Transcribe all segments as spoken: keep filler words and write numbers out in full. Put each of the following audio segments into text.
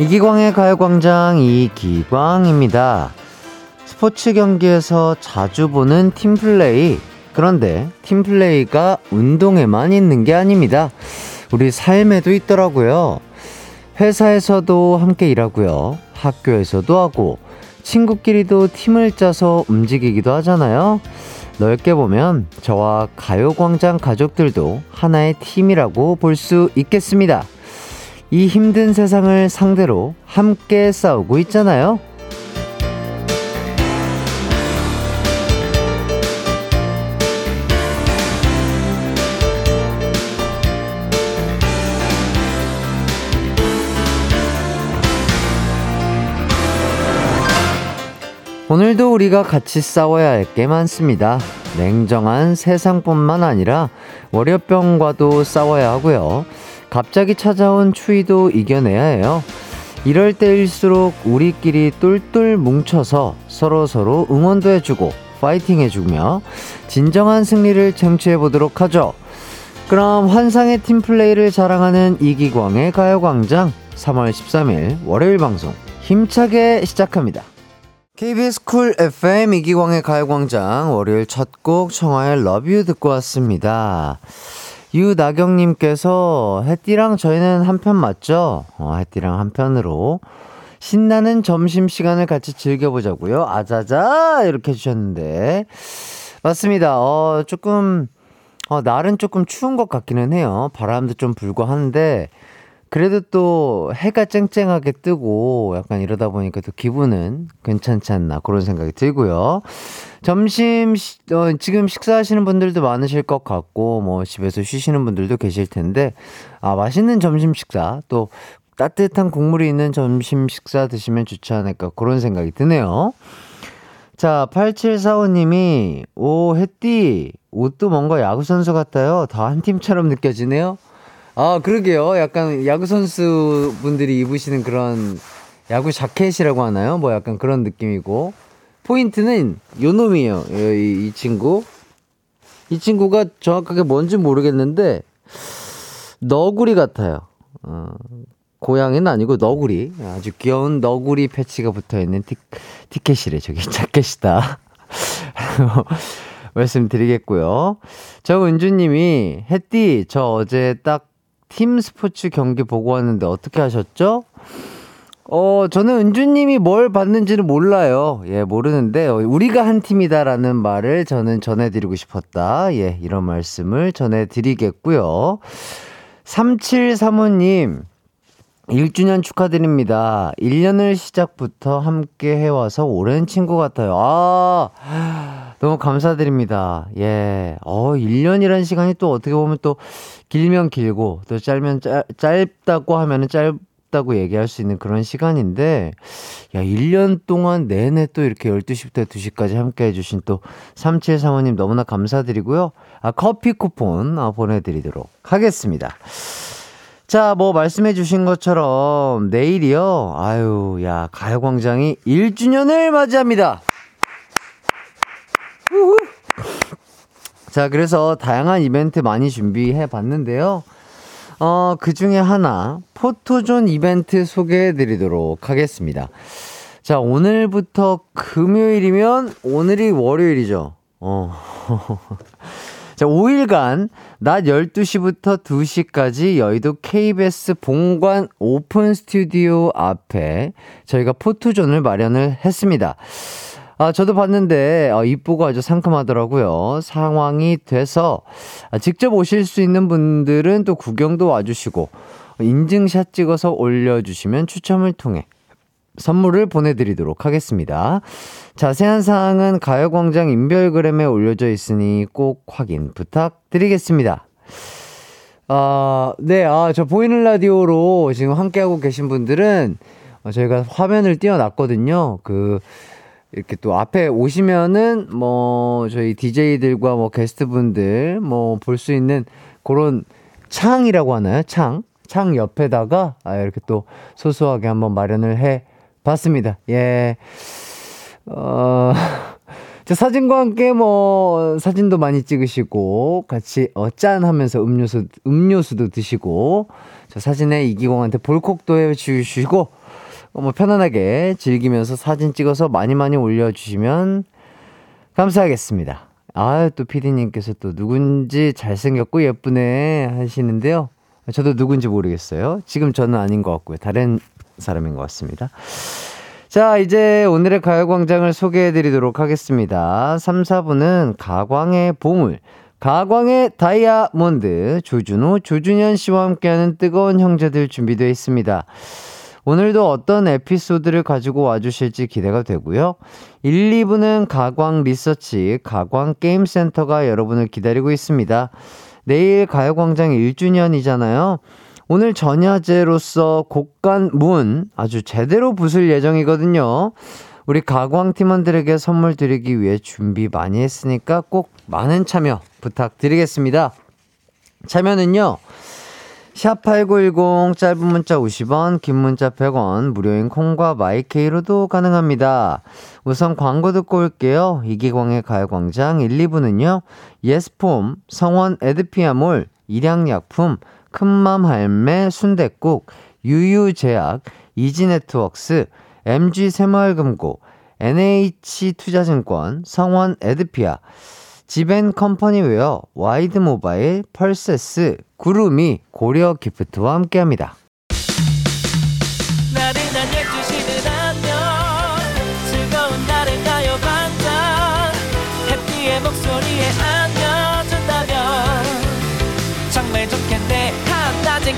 이기광의 가요광장 이기광입니다. 스포츠 경기에서 자주 보는 팀플레이. 그런데 팀플레이가 운동에만 있는 게 아닙니다. 우리 삶에도 있더라고요. 회사에서도 함께 일하고요. 학교에서도 하고 친구끼리도 팀을 짜서 움직이기도 하잖아요. 넓게 보면 저와 가요광장 가족들도 하나의 팀이라고 볼 수 있겠습니다. 이 힘든 세상을 상대로 함께 싸우고 있잖아요. 오늘도 우리가 같이 싸워야 할 게 많습니다. 냉정한 세상뿐만 아니라 월요병과도 싸워야 하고요. 갑자기 찾아온 추위도 이겨내야 해요. 이럴 때일수록 우리끼리 똘똘 뭉쳐서 서로서로 응원도 해주고 파이팅 해주며 진정한 승리를 쟁취해보도록 하죠. 그럼 환상의 팀플레이를 자랑하는 이기광의 가요광장 삼월 십삼일 월요일 방송 힘차게 시작합니다. 케이비에스쿨 에프엠 이기광의 가요광장 월요일 첫 곡 청하의 Love You 듣고 왔습니다. 유나경님께서 해띠랑 저희는 한편 맞죠? 어, 해띠랑 한편으로 신나는 점심시간을 같이 즐겨보자고요. 아자자 이렇게 해주셨는데 맞습니다. 어, 조금 어, 날은 조금 추운 것 같기는 해요. 바람도 좀 불고 한데 그래도 또 해가 쨍쨍하게 뜨고 약간 이러다 보니까 또 기분은 괜찮지 않나 그런 생각이 들고요. 점심 시, 어, 지금 식사하시는 분들도 많으실 것 같고 뭐 집에서 쉬시는 분들도 계실 텐데 아 맛있는 점심 식사 또 따뜻한 국물이 있는 점심 식사 드시면 좋지 않을까 그런 생각이 드네요. 자 팔칠사오님이 오 햇띠 옷도 뭔가 야구선수 같아요. 다 한 팀처럼 느껴지네요. 아 그러게요. 약간 야구선수 분들이 입으시는 그런 야구 자켓이라고 하나요? 뭐 약간 그런 느낌이고 포인트는 요 놈이에요. 이, 이 친구 이 친구가 정확하게 뭔지 모르겠는데 너구리 같아요. 어, 고양이는 아니고 너구리 아주 귀여운 너구리 패치가 붙어있는 티, 티켓이래. 저기 자켓이다. 말씀드리겠고요. 정은주님이 햇띠 저 어제 딱 팀 스포츠 경기 보고 왔는데 어떻게 하셨죠? 어, 저는 은주님이 뭘 봤는지는 몰라요. 예, 모르는데, 우리가 한 팀이다라는 말을 저는 전해드리고 싶었다. 예, 이런 말씀을 전해드리겠고요. 삼칠삼오님, 일 주년 축하드립니다. 일 년을 시작부터 함께 해와서 오랜 친구 같아요. 아, 너무 감사드립니다. 예. 어, 일 년이라는 시간이 또 어떻게 보면 또 길면 길고 또 짧면 짧, 짧다고 하면은 짧다고 얘기할 수 있는 그런 시간인데, 야, 일 년 동안 내내 또 이렇게 열두 시부터 두 시까지 함께 해주신 또 삼칠삼오님 너무나 감사드리고요. 아, 커피 쿠폰 아, 보내드리도록 하겠습니다. 자, 뭐, 말씀해주신 것처럼 내일이요. 아유, 야, 가요광장이 일 주년을 맞이합니다. 우후. 자, 그래서 다양한 이벤트 많이 준비해 봤는데요. 어, 그 중에 하나, 포토존 이벤트 소개해 드리도록 하겠습니다. 자, 오늘부터 금요일이면 오늘이 월요일이죠. 어. 자, 오 일간 낮 열두 시부터 두 시까지 여의도 케이비에스 본관 오픈 스튜디오 앞에 저희가 포토존을 마련을 했습니다. 아, 저도 봤는데 아, 이쁘고 아주 상큼하더라고요. 상황이 돼서 아, 직접 오실 수 있는 분들은 또 구경도 와주시고 인증샷 찍어서 올려주시면 추첨을 통해 선물을 보내드리도록 하겠습니다. 자세한 사항은 가요광장 인별그램에 올려져 있으니 꼭 확인 부탁드리겠습니다. 아, 네, 아, 저 보이는 라디오로 지금 함께하고 계신 분들은 저희가 화면을 띄워놨거든요. 그, 이렇게 또 앞에 오시면은 뭐 저희 디제이들과 뭐 게스트분들 뭐 볼 수 있는 그런 창이라고 하나요? 창? 창 옆에다가 아, 이렇게 또 소소하게 한번 마련을 해 봤습니다. 예. 어, 저 사진과 함께 뭐, 사진도 많이 찍으시고, 같이, 어, 짠 하면서 음료수, 음료수도 드시고, 저 사진에 이기광한테 볼콕도 해주시고, 뭐 편안하게 즐기면서 사진 찍어서 많이 많이 올려주시면 감사하겠습니다. 아, 또 피디님께서 또 누군지 잘생겼고 예쁘네 하시는데요. 저도 누군지 모르겠어요. 지금 저는 아닌 것 같고요. 다른 사람인 것 같습니다. 자, 이제 오늘의 가요광장을 소개해드리도록 하겠습니다. 삼, 사 부는 가광의 보물, 가광의 다이아몬드, 조준호, 조준현 씨와 함께하는 뜨거운 형제들 준비되어 있습니다. 오늘도 어떤 에피소드를 가지고 와주실지 기대가 되고요. 일, 이 부는 가광 리서치, 가광 게임센터가 여러분을 기다리고 있습니다. 내일 가요광장 일 주년이잖아요. 오늘 전야제로서 곡간 문 아주 제대로 부술 예정이거든요. 우리 가광 팀원들에게 선물 드리기 위해 준비 많이 했으니까 꼭 많은 참여 부탁드리겠습니다. 참여는요, 샵 팔구일공, 짧은 문자 오십 원, 긴 문자 백 원, 무료인 콩과 마이케이로도 가능합니다. 우선 광고 듣고 올게요. 이기광의 가요광장 일, 이 부는요, 예스폼, 성원 에드피아몰, 일양약품, 큰맘 할매 순댓국, 유유제약, 이지네트웍스, 엠지새마을금고, 엔에이치투자증권, 성원 에드피아, 지벤컴퍼니웨어, 와이드모바일, 펄세스, 구루미, 고려기프트와 함께합니다.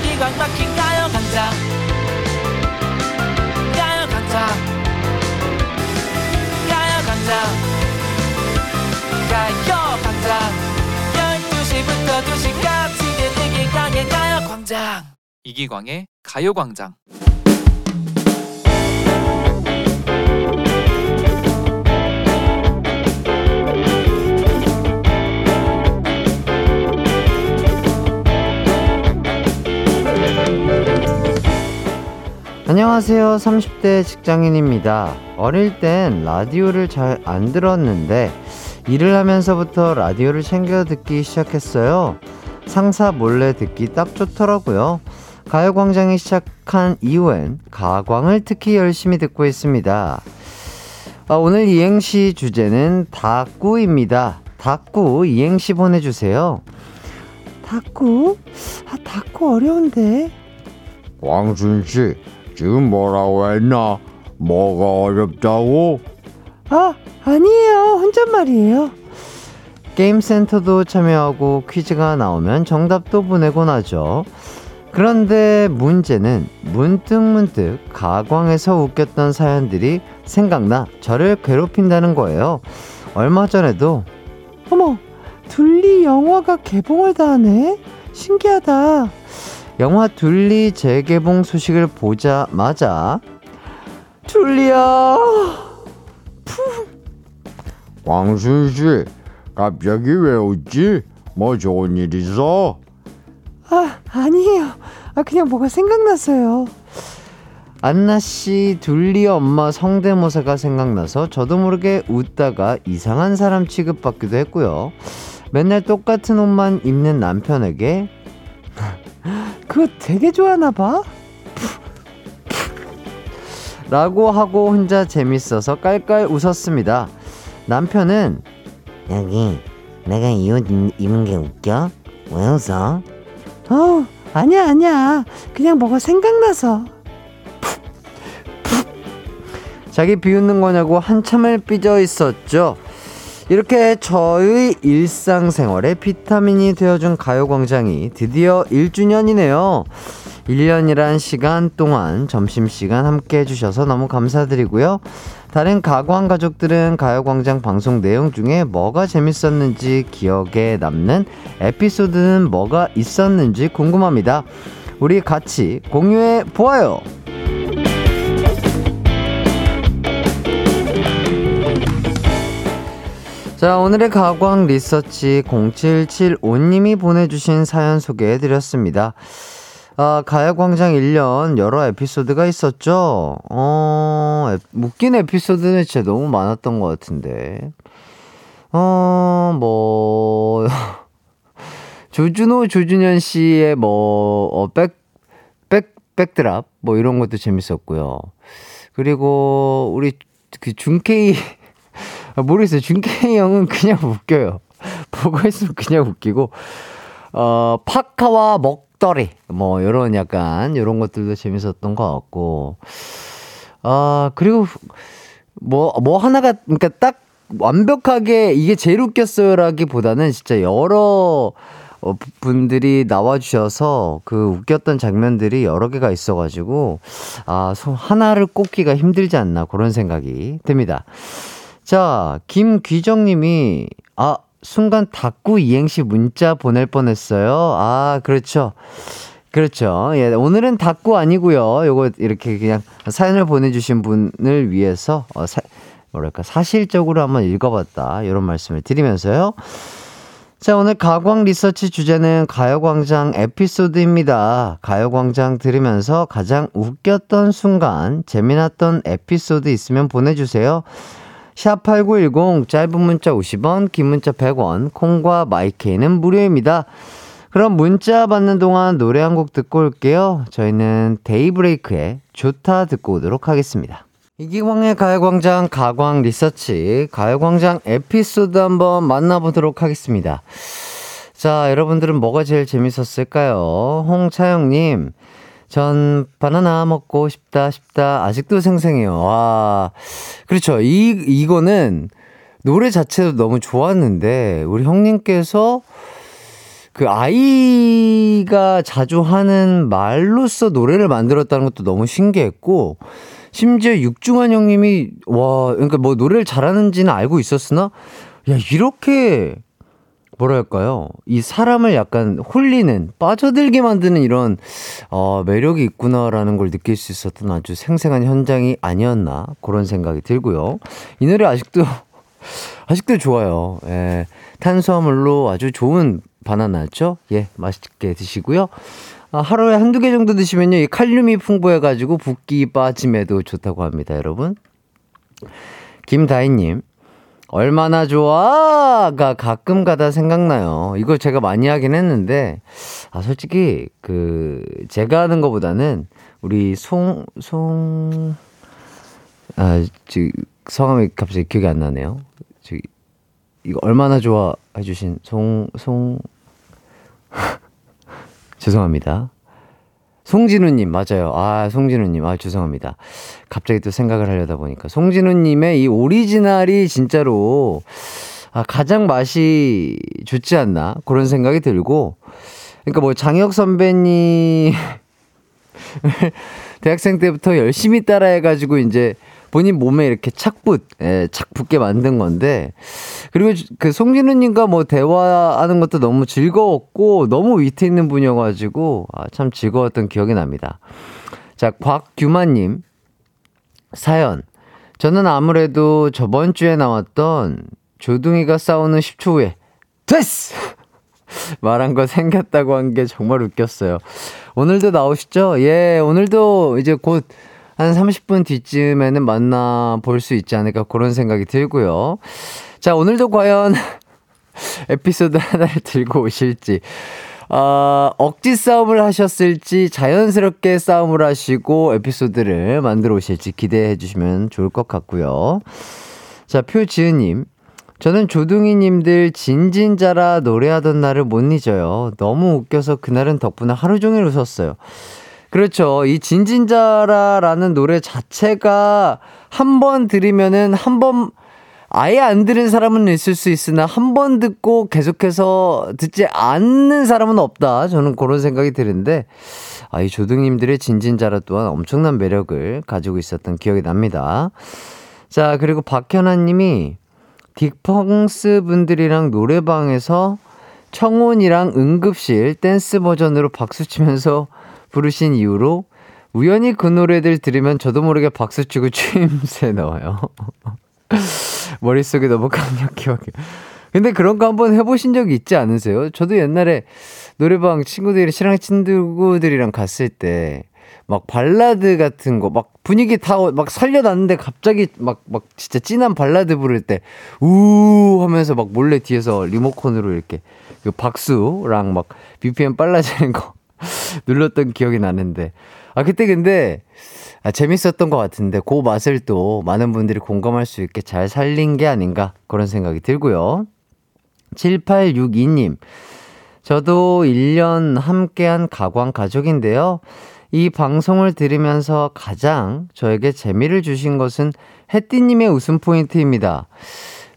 기광 막힌 가요광장, 가요광장, 가요광장, 가요광장, 열두 시부터 두 시까지는 이기광의 가요광장. 이기광의 가요광장. 안녕하세요. 삼십 대 직장인입니다. 어릴 땐 라디오를 잘 안 들었는데 일을 하면서부터 라디오를 챙겨 듣기 시작했어요. 상사 몰래 듣기 딱 좋더라고요. 가요광장이 시작한 이후엔 가광을 특히 열심히 듣고 있습니다. 아, 오늘 이행시 주제는 닭구입니다. 닭구 이행시 보내주세요. 닭구? 아, 닭구 어려운데. 왕준씨 지금 뭐라고 했나? 뭐가 어렵다고? 아, 아니에요. 혼잣말이에요. 게임센터도 참여하고 퀴즈가 나오면 정답도 보내곤 하죠. 그런데 문제는 문득문득 가광에서 웃겼던 사연들이 생각나 저를 괴롭힌다는 거예요. 얼마 전에도 어머, 둘리 영화가 개봉을 다 하네? 신기하다. 영화 둘리 재개봉 소식을 보자마자 둘리야 푸. 왕순씨 갑자기 왜 웃지? 뭐 좋은 일 있어? 아, 아니에요. 아, 그냥 뭐가 생각났어요. 안나씨 둘리 엄마 성대모사가 생각나서 저도 모르게 웃다가 이상한 사람 취급받기도 했고요. 맨날 똑같은 옷만 입는 남편에게 그거 되게 좋아하나봐? 라고 하고 혼자 재밌어서 깔깔 웃었습니다. 남편은 여기 내가 이 옷 입은 게 웃겨? 왜 웃어? 어, 아니야 아니야 그냥 뭐가 생각나서. 자기 비웃는 거냐고 한참을 삐져 있었죠. 이렇게 저의 일상생활에 비타민이 되어준 가요광장이 드디어 일 주년이네요. 일 년이란 시간 동안 점심시간 함께 해주셔서 너무 감사드리고요. 다른 가광 가족들은 가요광장 방송 내용 중에 뭐가 재밌었는지, 기억에 남는 에피소드는 뭐가 있었는지 궁금합니다. 우리 같이 공유해보아요. 자, 오늘의 가광 리서치 공칠칠오 님이 보내주신 사연 소개해드렸습니다. 아, 가요광장 일 년 여러 에피소드가 있었죠. 어, 웃긴 에피소드는 진짜 너무 많았던 것 같은데. 어, 뭐 조준호, 조준현 씨의 뭐 어, 백, 백, 백드랍 뭐 이런 것도 재밌었고요. 그리고 우리 그 준케이 모르겠어요. 준케이 형은 그냥 웃겨요. 보고 있으면 그냥 웃기고 어 파카와 먹더리 뭐 이런 약간 이런 것들도 재밌었던 것 같고 아 그리고 뭐 뭐 하나가 그러니까 딱 완벽하게 이게 제일 웃겼어요라기보다는 진짜 여러 분들이 나와주셔서 그 웃겼던 장면들이 여러 개가 있어가지고 아 하나를 꼽기가 힘들지 않나 그런 생각이 듭니다. 자 김귀정님이 아 순간 닭구 이행시 문자 보낼 뻔했어요. 아 그렇죠 그렇죠. 예, 오늘은 닭구 아니고요. 요거 이렇게 그냥 사연을 보내주신 분을 위해서 어, 사, 뭐랄까 사실적으로 한번 읽어봤다 이런 말씀을 드리면서요. 자 오늘 가광 리서치 주제는 가요광장 에피소드입니다. 가요광장 들으면서 가장 웃겼던 순간 재미났던 에피소드 있으면 보내주세요. 샵팔구일공 짧은 문자 오십 원 긴 문자 백 원 콩과 마이케이는 무료입니다. 그럼 문자 받는 동안 노래 한 곡 듣고 올게요. 저희는 데이브레이크의 좋다 듣고 오도록 하겠습니다. 이기광의 가요광장 가광 리서치 가요광장 에피소드 한번 만나보도록 하겠습니다. 자 여러분들은 뭐가 제일 재밌었을까요? 홍차영님 전 바나나 먹고 싶다 싶다 아직도 생생해요. 와 그렇죠. 이, 이거는 노래 자체도 너무 좋았는데 우리 형님께서 그 아이가 자주 하는 말로써 노래를 만들었다는 것도 너무 신기했고 심지어 육중완 형님이 와 그러니까 뭐 노래를 잘하는지는 알고 있었으나 야 이렇게 뭐랄까요 이 사람을 약간 홀리는 빠져들게 만드는 이런 어, 매력이 있구나라는 걸 느낄 수 있었던 아주 생생한 현장이 아니었나 그런 생각이 들고요. 이 노래 아직도 아직도 좋아요. 예, 탄수화물로 아주 좋은 바나나였죠. 예 맛있게 드시고요. 하루에 한두 개 정도 드시면요. 이 칼륨이 풍부해가지고 붓기 빠짐에도 좋다고 합니다, 여러분. 김다희님, 얼마나 좋아가 가끔 가다 생각나요. 이거 제가 많이 하긴 했는데, 아, 솔직히, 그, 제가 하는 것보다는 우리 송, 송, 아, 지금 성함이 갑자기 기억이 안 나네요. 저기, 이거 얼마나 좋아 해주신 송, 송, 죄송합니다. 송진우님 맞아요. 아 송진우님 아 죄송합니다. 갑자기 또 생각을 하려다 보니까 송진우님의 이 오리지널이 진짜로 아, 가장 맛이 좋지 않나 그런 생각이 들고 그러니까 뭐 장혁 선배님 대학생 때부터 열심히 따라해가지고 이제 본인 몸에 이렇게 착붙, 예, 착붙게 만든 건데 그리고 그 송진우님과 뭐 대화하는 것도 너무 즐거웠고 너무 위트 있는 분이어가지고 아, 참 즐거웠던 기억이 납니다. 자, 곽규만님 사연. 저는 아무래도 저번 주에 나왔던 조둥이가 싸우는 십 초 후에 됐어! 말한 거 생겼다고 한 게 정말 웃겼어요. 오늘도 나오시죠? 예, 오늘도 이제 곧 한 삼십 분 뒤쯤에는 만나볼 수 있지 않을까 그런 생각이 들고요. 자 오늘도 과연 에피소드 하나를 들고 오실지 어, 억지 싸움을 하셨을지 자연스럽게 싸움을 하시고 에피소드를 만들어 오실지 기대해 주시면 좋을 것 같고요. 자 표지은님 저는 조둥이님들 진진자라 노래하던 날을 못 잊어요. 너무 웃겨서 그날은 덕분에 하루 종일 웃었어요. 그렇죠. 이 진진자라라는 노래 자체가 한 번 들으면은 한 번 아예 안 들은 사람은 있을 수 있으나 한 번 듣고 계속해서 듣지 않는 사람은 없다. 저는 그런 생각이 드는데 아, 이 조등님들의 진진자라 또한 엄청난 매력을 가지고 있었던 기억이 납니다. 자 그리고 박현아님이 딕펑스 분들이랑 노래방에서 청혼이랑 응급실 댄스 버전으로 박수치면서 부르신 이후로 우연히 그 노래들 들으면 저도 모르게 박수치고 추임새 넣어요. 머릿속에 너무 강력히 막. 근데 그런 거 한번 해보신 적 있지 않으세요? 저도 옛날에 노래방 친구들이랑 신랑 친구들이랑 갔을 때 막 발라드 같은 거 막 분위기 다 막 살려놨는데 갑자기 막 막 진짜 진한 발라드 부를 때 우 하면서 막 몰래 뒤에서 리모컨으로 이렇게 그 박수랑 막 비피엠 빨라지는 거 눌렀던 기억이 나는데 아, 그때 근데 아, 재밌었던 것 같은데 그 맛을 또 많은 분들이 공감할 수 있게 잘 살린 게 아닌가 그런 생각이 들고요. 칠팔육이 님, 저도 일 년 함께한 가광 가족인데요. 이 방송을 들으면서 가장 저에게 재미를 주신 것은 햇띠님의 웃음 포인트입니다.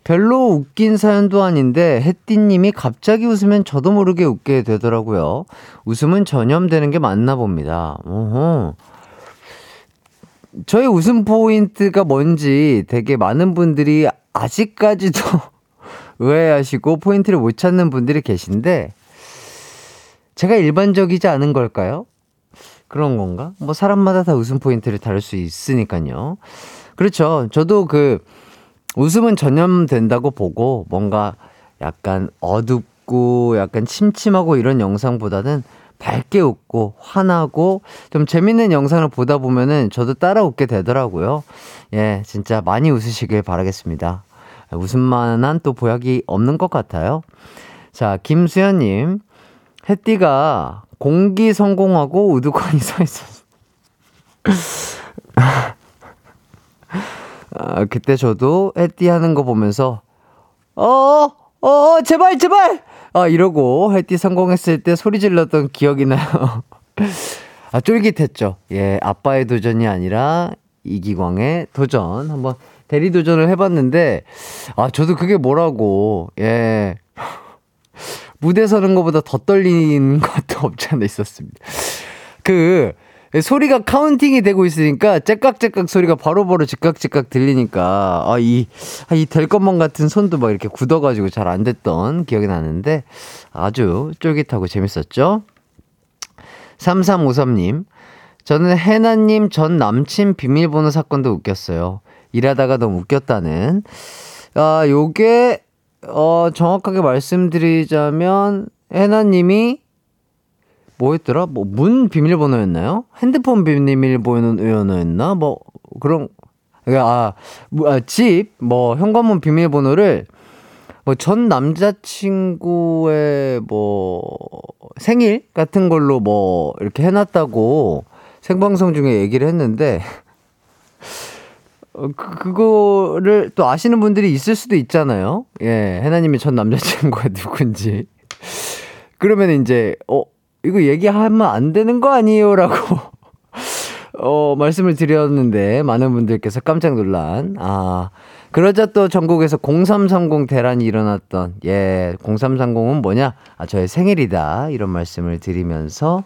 별로 웃긴 사연도 아닌데 햇띠님이 갑자기 웃으면 저도 모르게 웃게 되더라고요. 웃음은 전염되는 게 맞나 봅니다. 어허. 저의 웃음 포인트가 뭔지 되게 많은 분들이 아직까지도 의아해하시고 포인트를 못 찾는 분들이 계신데 제가 일반적이지 않은 걸까요? 그런 건가? 뭐 사람마다 다 웃음 포인트를 다룰 수 있으니까요. 그렇죠. 저도 그 웃음은 전염된다고 보고 뭔가 약간 어둡고 약간 침침하고 이런 영상보다는 밝게 웃고 환하고 좀 재밌는 영상을 보다 보면은 저도 따라 웃게 되더라고요. 예, 진짜 많이 웃으시길 바라겠습니다. 웃음만한 또 보약이 없는 것 같아요. 자, 김수현님, 햇띠가 공기 성공하고 우두커니 서 있었어. 아, 그때 저도 햇띠 하는 거 보면서 어어 어, 제발 제발 아 이러고 햇띠 성공했을 때 소리 질렀던 기억이 나요. 아, 쫄깃했죠. 예, 아빠의 도전이 아니라 이기광의 도전 한번 대리 도전을 해봤는데 아 저도 그게 뭐라고 예. 무대 서는 것보다 더 떨리는 것도 없지 않아 있었습니다. 그 소리가 카운팅이 되고 있으니까 째깍째깍 소리가 바로바로 즉각즉각 들리니까 아, 이, 아, 이 될 것만 같은 손도 막 이렇게 굳어가지고 잘 안 됐던 기억이 나는데 아주 쫄깃하고 재밌었죠. 삼삼오삼 님, 저는 해나님 전 남친 비밀번호 사건도 웃겼어요. 일하다가 너무 웃겼다는. 아, 요게 어, 정확하게 말씀드리자면 해나님이 뭐였더라? 뭐 문 비밀번호였나요? 핸드폰 비밀번호였나? 뭐 그런 아, 집 뭐 현관문 비밀번호를 뭐 전 남자친구의 뭐 생일 같은 걸로 뭐 이렇게 해놨다고 생방송 중에 얘기를 했는데 그, 그거를 또 아시는 분들이 있을 수도 있잖아요. 예, 해나님이 전 남자친구가 누군지. 그러면 이제 어 이거 얘기하면 안 되는 거 아니에요라고 어 말씀을 드렸는데 많은 분들께서 깜짝 놀란. 아, 그러자 또 전국에서 공삼삼공 대란이 일어났던. 예, 공삼삼공은 뭐냐? 아, 저의 생일이다 이런 말씀을 드리면서.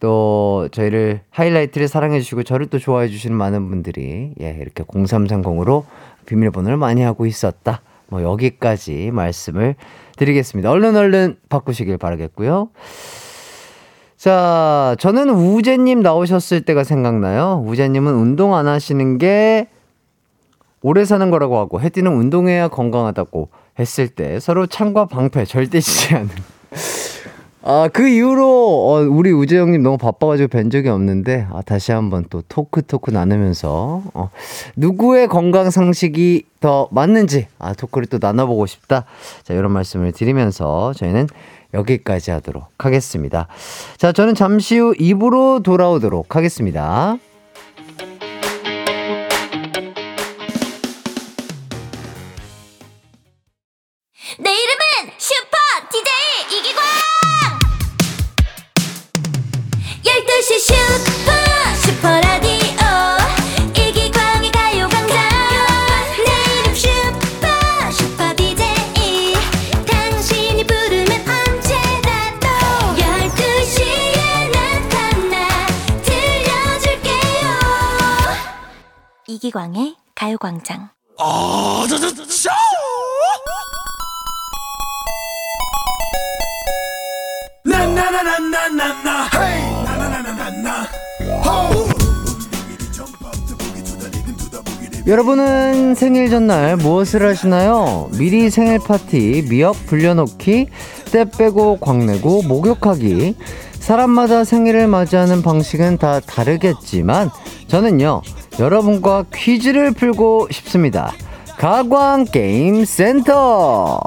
또 저희를 하이라이트를 사랑해 주시고 저를 또 좋아해 주시는 많은 분들이 예, 이렇게 공삼삼공으로 비밀번호를 많이 하고 있었다. 뭐 여기까지 말씀을 드리겠습니다. 얼른 얼른 바꾸시길 바라겠고요. 자, 저는 우재님 나오셨을 때가 생각나요. 우재님은 운동 안 하시는 게 오래 사는 거라고 하고 햇띠는 운동해야 건강하다고 했을 때 서로 창과 방패 절대 지지 않는 아, 그 이후로, 어, 우리 우재 형님 너무 바빠가지고 뵌 적이 없는데, 아, 다시 한번 또 토크 토크 나누면서, 어, 누구의 건강 상식이 더 맞는지, 아, 토크를 또 나눠보고 싶다. 자, 이런 말씀을 드리면서 저희는 여기까지 하도록 하겠습니다. 자, 저는 잠시 후 이 부로 돌아오도록 하겠습니다. 내 이름은 슈퍼 디제이 이기광! 열두 시 슈퍼 슈퍼라디오 이기광의 가요광장 내 이름 슈퍼 슈퍼 디제이 당신이 부르면 언제라도 열두 시에 나타나 들려줄게요 이기광의 가요광장 아, 저, 저, 저, 저. 여러분은 생일 전날 무엇을 하시나요? 미리 생일 파티, 미역 불려놓기, 때 빼고 광내고 목욕하기. 사람마다 생일을 맞이하는 방식은 다 다르겠지만 저는요 여러분과 퀴즈를 풀고 싶습니다. 가광 게임 센터.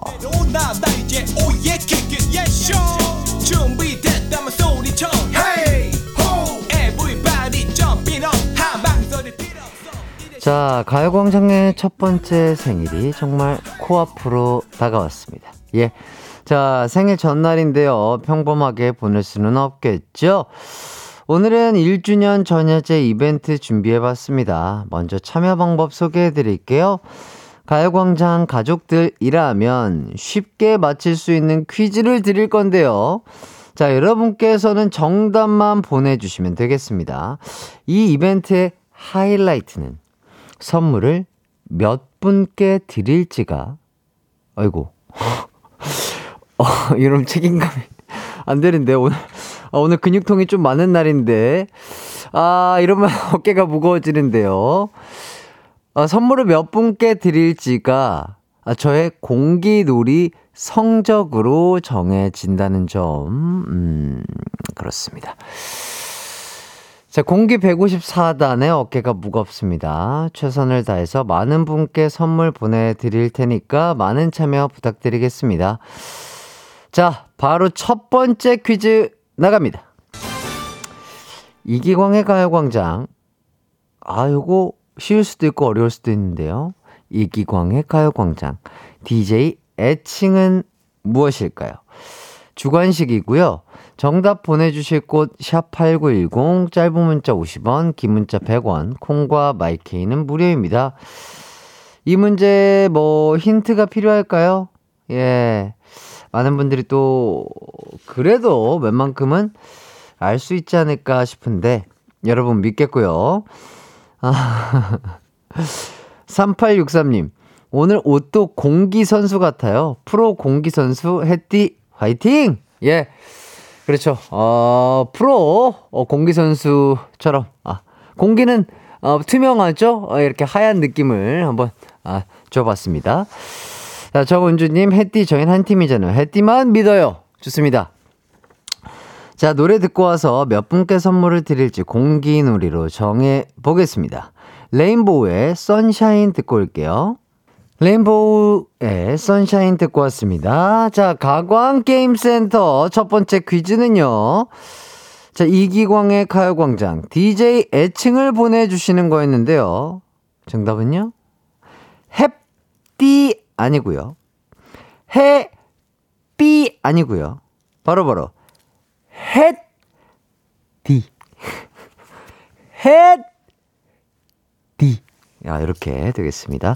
준비됐다면 소리쳐 Hey ho everybody 자, 가요광장의 첫 번째 생일이 정말 코앞으로 다가왔습니다. 예. 자, 생일 전날인데요. 평범하게 보낼 수는 없겠죠? 오늘은 일 주년 전야제 이벤트 준비해봤습니다. 먼저 참여 방법 소개해드릴게요. 가요광장 가족들이라면 쉽게 맞힐 수 있는 퀴즈를 드릴 건데요. 자, 여러분께서는 정답만 보내주시면 되겠습니다. 이 이벤트의 하이라이트는 선물을 몇 분께 드릴지가, 아이고, 어, 이런 책임감이 안 되는데, 오늘. 아, 오늘 근육통이 좀 많은 날인데, 아, 이러면 어깨가 무거워지는데요. 아, 선물을 몇 분께 드릴지가 아, 저의 공기놀이 성적으로 정해진다는 점, 음, 그렇습니다. 자, 공기 백오십사 단에 어깨가 무겁습니다. 최선을 다해서 많은 분께 선물 보내드릴 테니까 많은 참여 부탁드리겠습니다. 자, 바로 첫 번째 퀴즈 나갑니다. 이기광의 가요광장. 아, 요거 쉬울 수도 있고 어려울 수도 있는데요. 이기광의 가요광장. 디제이 애칭은 무엇일까요? 주관식이고요. 정답 보내주실 곳 샵 팔구일공, 짧은 문자 오십 원, 긴 문자 백 원, 콩과 마이케이는 무료입니다. 이 문제 뭐 힌트가 필요할까요? 예, 많은 분들이 또 그래도 웬만큼은 알 수 있지 않을까 싶은데 여러분 믿겠고요. 아, 삼팔육삼 님, 오늘 옷도 공기선수 같아요. 프로 공기선수 해띠 화이팅! 예, 그렇죠. 어, 프로 공기선수처럼 아, 공기는 어, 투명하죠? 어, 이렇게 하얀 느낌을 한번 아, 줘봤습니다. 자, 정은주님, 해띠 저희는 한 팀이잖아요. 해띠만 믿어요. 좋습니다. 자, 노래 듣고 와서 몇 분께 선물을 드릴지 공기놀이로 정해보겠습니다. 레인보우의 선샤인 듣고 올게요. 레인보우의 선샤인 듣고 왔습니다. 자, 가광게임센터 첫 번째 퀴즈는요. 자, 이기광의 가요광장 디제이 애칭을 보내주시는 거였는데요. 정답은요? 햅띠 아니고요. 해, 삐 아니고요. 바로바로 햇, 디. 햇, 디. 아, 이렇게 되겠습니다.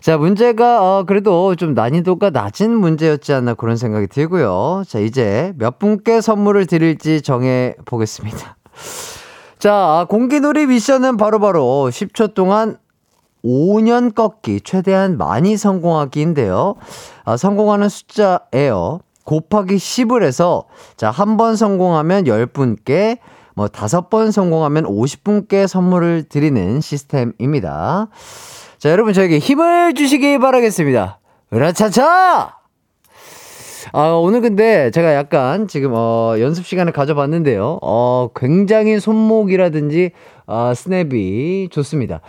자, 문제가 어, 그래도 좀 난이도가 낮은 문제였지 않나 그런 생각이 들고요. 자, 이제 몇 분께 선물을 드릴지 정해보겠습니다. 자, 공기놀이 미션은 바로바로 십 초 동안 오 년 꺾기, 최대한 많이 성공하기인데요. 아, 성공하는 숫자예요. 곱하기 십을 해서, 자, 한 번 성공하면 십 분께, 뭐, 다섯 번 성공하면 오십 분께 선물을 드리는 시스템입니다. 자, 여러분, 저에게 힘을 주시기 바라겠습니다. 으라차차! 아, 오늘 근데 제가 약간 지금, 어, 연습 시간을 가져봤는데요. 어, 굉장히 손목이라든지, 아, 스냅이 좋습니다.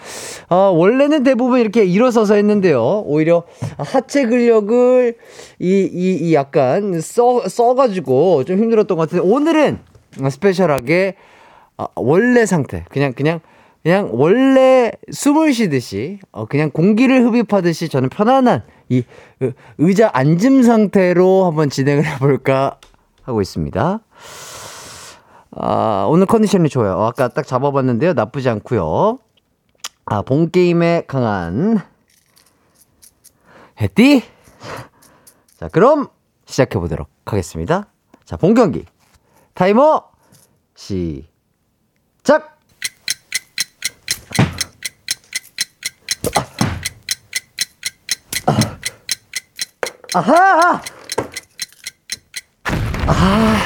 아, 원래는 대부분 이렇게 일어서서 했는데요. 오히려 하체 근력을 이, 이, 이 약간 써, 써가지고 좀 힘들었던 것 같은데, 오늘은 스페셜하게, 아, 원래 상태. 그냥, 그냥, 그냥 원래 숨을 쉬듯이, 어, 그냥 공기를 흡입하듯이 저는 편안한 이 의자 앉음 상태로 한번 진행을 해볼까 하고 있습니다. 아, 오늘 컨디션이 좋아요. 아까 딱 잡아봤는데요. 나쁘지 않고요. 아, 본 게임에 강한 해띠. 자, 그럼 시작해 보도록 하겠습니다. 자, 본 경기 타이머 시작. 아하! 아.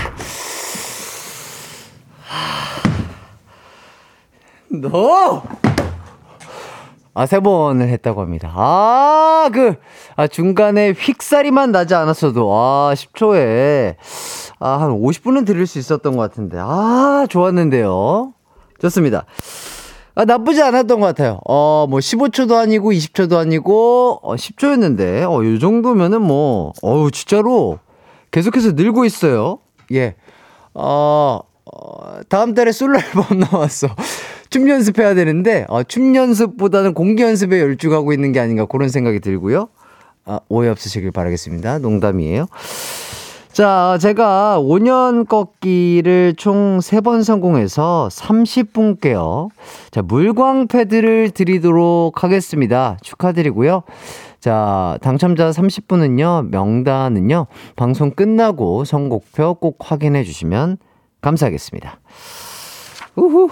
너! 아, 세 번을 했다고 합니다. 아, 그, 아, 중간에 휙사리만 나지 않았어도, 아, 십 초에, 아, 한 오십 분은 드릴 수 있었던 것 같은데, 아, 좋았는데요. 좋습니다. 아, 나쁘지 않았던 것 같아요. 어, 뭐, 십오 초도 아니고, 이십 초도 아니고, 어, 십 초였는데, 어, 요 정도면은 뭐, 어우, 진짜로 계속해서 늘고 있어요. 예. 어, 어 다음 달에 솔로 앨범 나왔어. 춤 연습해야 되는데 어, 춤 연습보다는 공기 연습에 열중하고 있는 게 아닌가 그런 생각이 들고요. 아, 오해 없으시길 바라겠습니다. 농담이에요. 자, 제가 오 년 걷기를 총 세 번 성공해서 삼십 분께요. 자, 물광 패드를 드리도록 하겠습니다. 축하드리고요. 자, 당첨자 삼십 분은요, 명단은요, 방송 끝나고 선곡표 꼭 확인해 주시면 감사하겠습니다. 우후.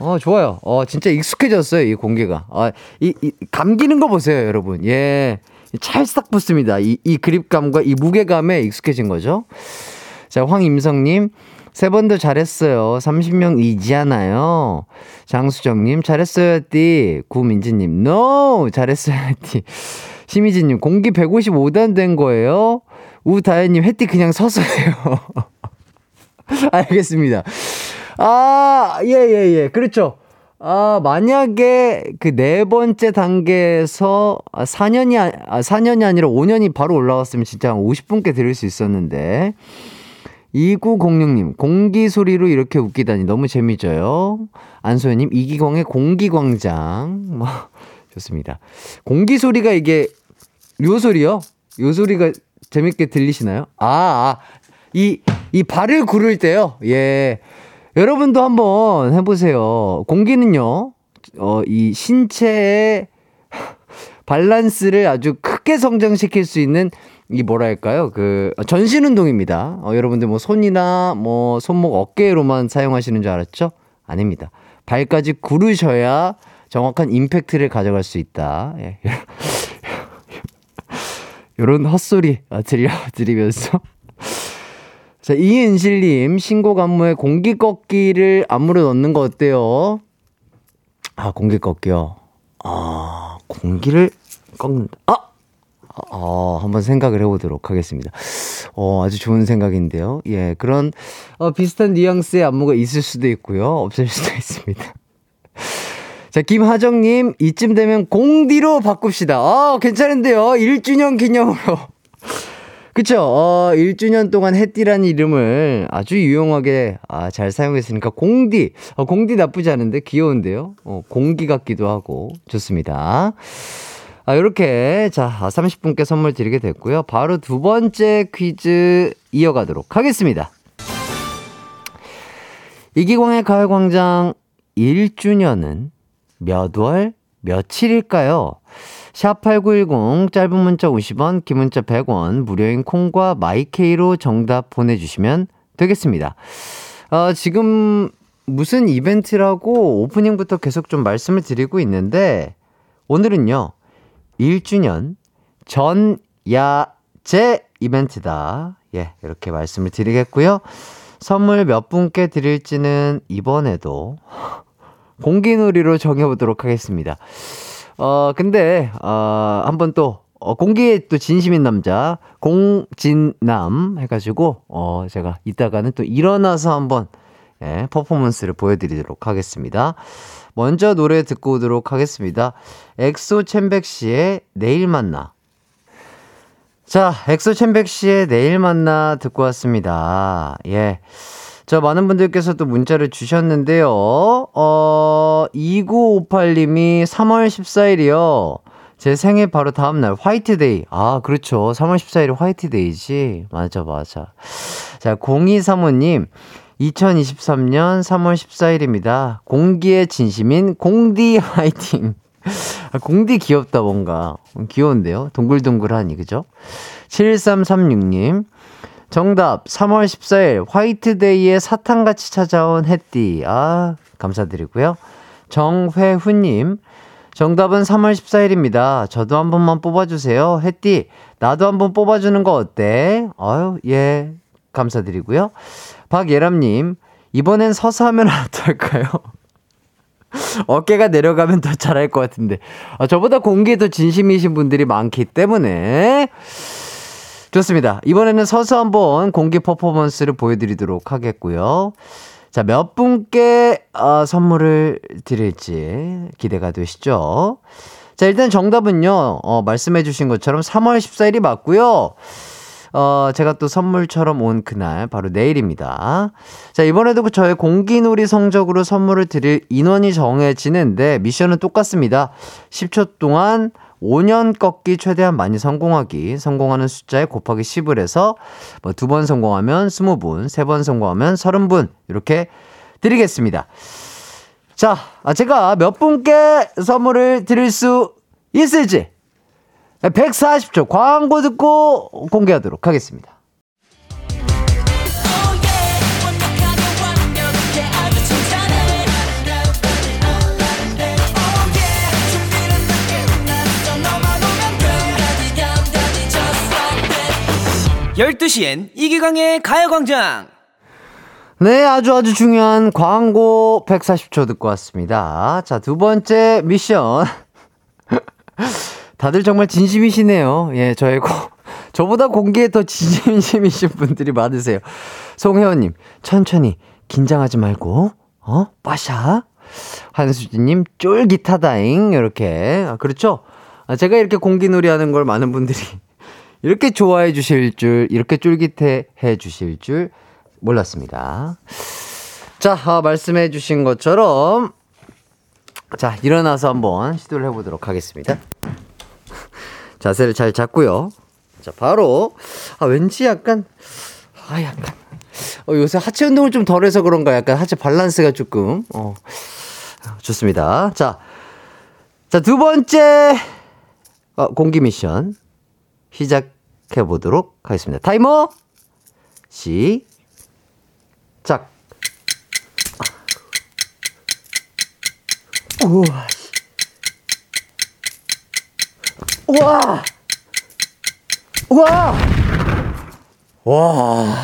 어, 좋아요. 어, 진짜 익숙해졌어요, 이 공기가. 아, 이, 이, 감기는 거 보세요, 여러분. 예. 찰싹 붙습니다. 이, 이 그립감과 이 무게감에 익숙해진 거죠. 자, 황임성님, 세 번도 잘했어요. 삼십 명이잖아요. 장수정님, 잘했어요, 띠. 구민지님, no! 잘했어요, 띠. 심희진님, 공기 백오십오 단 된 거예요. 우다혜님, 햇띠 그냥 서서 해요. 알겠습니다. 아, 예, 예, 예. 그렇죠. 아, 만약에 그 네 번째 단계에서 사 년이, 아, 사 년이 아니라 오 년이 바로 올라왔으면 진짜 한 오십 분께 들을 수 있었는데. 이구공육 님, 공기 소리로 이렇게 웃기다니 너무 재미져요. 안소연님, 이기광의 공기광장. 뭐, 좋습니다. 공기 소리가 이게, 요 소리요? 요 소리가 재밌게 들리시나요? 아, 아, 이, 이 발을 구를 때요? 예. 여러분도 한번 해보세요. 공기는요, 어, 이 신체의 밸런스를 아주 크게 성장시킬 수 있는, 이 뭐랄까요, 그, 전신 운동입니다. 어, 여러분들 뭐 손이나 뭐 손목, 어깨로만 사용하시는 줄 알았죠? 아닙니다. 발까지 구르셔야 정확한 임팩트를 가져갈 수 있다. 예. 요런 헛소리 들려드리면서. 자, 이은실님, 신곡 안무에 공기 꺾기를 안무로 넣는 거 어때요? 아, 공기 꺾기요. 아, 공기를 꺾는다. 아! 아, 한번 생각을 해보도록 하겠습니다. 어, 아주 좋은 생각인데요. 예, 그런, 어, 비슷한 뉘앙스의 안무가 있을 수도 있고요. 없을 수도 있습니다. 자, 김하정님, 이쯤 되면 공디로 바꿉시다. 아, 괜찮은데요. 일 주년 기념으로. 그쵸? 어, 일 주년 동안 해띠라는 이름을 아주 유용하게 아, 잘 사용했으니까 공디, 어, 공디 나쁘지 않은데 귀여운데요? 어, 공기 같기도 하고 좋습니다. 아, 이렇게 자, 삼십 분께 선물 드리게 됐고요. 바로 두 번째 퀴즈 이어가도록 하겠습니다. 이기광의 가요광장 일 주년은 몇 월 며칠일까요? 샵팔구일공, 짧은 문자 오십 원, 긴 문자 백 원, 무료인 콩과 마이케이로 정답 보내주시면 되겠습니다. 어, 지금 무슨 이벤트라고 오프닝부터 계속 좀 말씀을 드리고 있는데, 오늘은요, 일 주년 전야제 이벤트다. 예, 이렇게 말씀을 드리겠고요. 선물 몇 분께 드릴지는 이번에도 공기놀이로 정해보도록 하겠습니다. 어, 근데, 어, 한번 또, 어, 공기에 또 진심인 남자, 공진남 해가지고, 어, 제가 이따가는 또 일어나서 한번, 예, 퍼포먼스를 보여드리도록 하겠습니다. 먼저 노래 듣고 오도록 하겠습니다. 엑소 챔백 씨의 내일 만나. 자, 엑소 챔백 씨의 내일 만나 듣고 왔습니다. 예. 자, 많은 분들께서 또 문자를 주셨는데요. 어, 이구오팔 님이 삼월 십사일이요. 제 생일 바로 다음날 화이트데이. 아, 그렇죠. 삼월 십사일이 화이트데이지. 맞아, 맞아. 자, 공이삼오 님. 이천이십삼년 삼월 십사일입니다. 공기의 진심인 공디 화이팅. 공디 귀엽다, 뭔가. 귀여운데요? 동글동글하니, 그죠? 칠삼삼육 님. 정답 삼월 십사일 화이트데이에 사탕같이 찾아온 햇띠. 아, 감사드리고요. 정회훈님, 정답은 삼월 십사일입니다. 저도 한 번만 뽑아주세요. 햇띠, 나도 한번 뽑아주는 거 어때? 아유, 예, 감사드리고요. 박예람님, 이번엔 서서 하면 어떨까요? 어깨가 내려가면 더 잘할 것 같은데. 아, 저보다 공기에 더 진심이신 분들이 많기 때문에 좋습니다. 이번에는 서서 한번 공개 퍼포먼스를 보여드리도록 하겠고요. 자, 몇 분께 어, 선물을 드릴지 기대가 되시죠? 자, 일단 정답은요, 어, 말씀해 주신 것처럼 삼월 십사일이 맞고요. 어, 제가 또 선물처럼 온 그날 바로 내일입니다. 자, 이번에도 저의 공기놀이 성적으로 선물을 드릴 인원이 정해지는데 미션은 똑같습니다. 십 초 동안 오 년 꺾기 최대한 많이 성공하기. 성공하는 숫자에 곱하기 십을 해서 뭐 두 번 성공하면 이십 분, 세 번 성공하면 삼십 분 이렇게 드리겠습니다. 자, 제가 몇 분께 선물을 드릴 수 있을지 백사십 초 광고 듣고 공개하도록 하겠습니다. 열두 시엔 이기광의 가요광장. 네, 아주 아주 중요한 광고 백사십 초 듣고 왔습니다. 자, 두 번째 미션. 다들 정말 진심이시네요. 예, 저의 고, 저보다 공기에 더 진심이신 분들이 많으세요. 송혜원님, 천천히, 긴장하지 말고, 어? 빠샤. 한수진님, 쫄깃하다잉. 이렇게. 아, 그렇죠? 아, 제가 이렇게 공기놀이 하는 걸 많은 분들이 이렇게 좋아해 주실 줄, 이렇게 쫄깃해 해 주실 줄 몰랐습니다. 자, 아, 말씀해 주신 것처럼, 자, 일어나서 한번 시도를 해보도록 하겠습니다. 자세를 잘 잡고요. 자, 바로, 아, 왠지 약간, 아, 약간, 어, 요새 하체 운동을 좀 덜 해서 그런가 약간 하체 밸런스가 조금, 어, 좋습니다. 자, 자, 두 번째, 어, 공기 미션 시작해보도록 하겠습니다. 타이머, 시작. 우와. 우와! 우와! 와.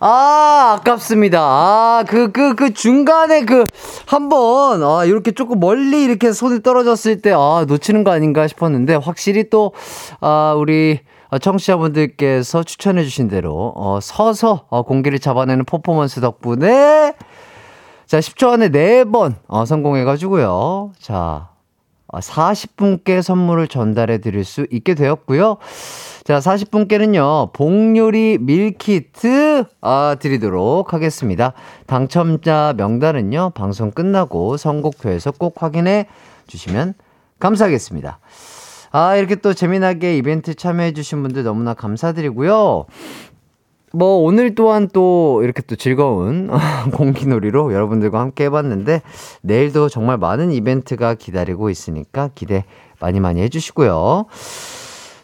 아, 아깝습니다. 아, 그, 그, 그 중간에 그, 한 번, 아, 이렇게 조금 멀리 이렇게 손이 떨어졌을 때, 아, 놓치는 거 아닌가 싶었는데, 확실히 또, 아, 우리, 청취자분들께서 추천해주신 대로, 어, 서서, 어, 공기를 잡아내는 퍼포먼스 덕분에, 자, 십 초 안에 네 번, 어, 성공해가지고요. 자. 사십 분께 선물을 전달해 드릴 수 있게 되었고요. 자, 사십 분께는요 복요리 밀키트 아, 드리도록 하겠습니다. 당첨자 명단은요 방송 끝나고 선곡표에서 꼭 확인해 주시면 감사하겠습니다. 아, 이렇게 또 재미나게 이벤트 참여해 주신 분들 너무나 감사드리고요. 뭐 오늘 또한 또 이렇게 또 즐거운 공기놀이로 여러분들과 함께 해봤는데 내일도 정말 많은 이벤트가 기다리고 있으니까 기대 많이 많이 해주시고요.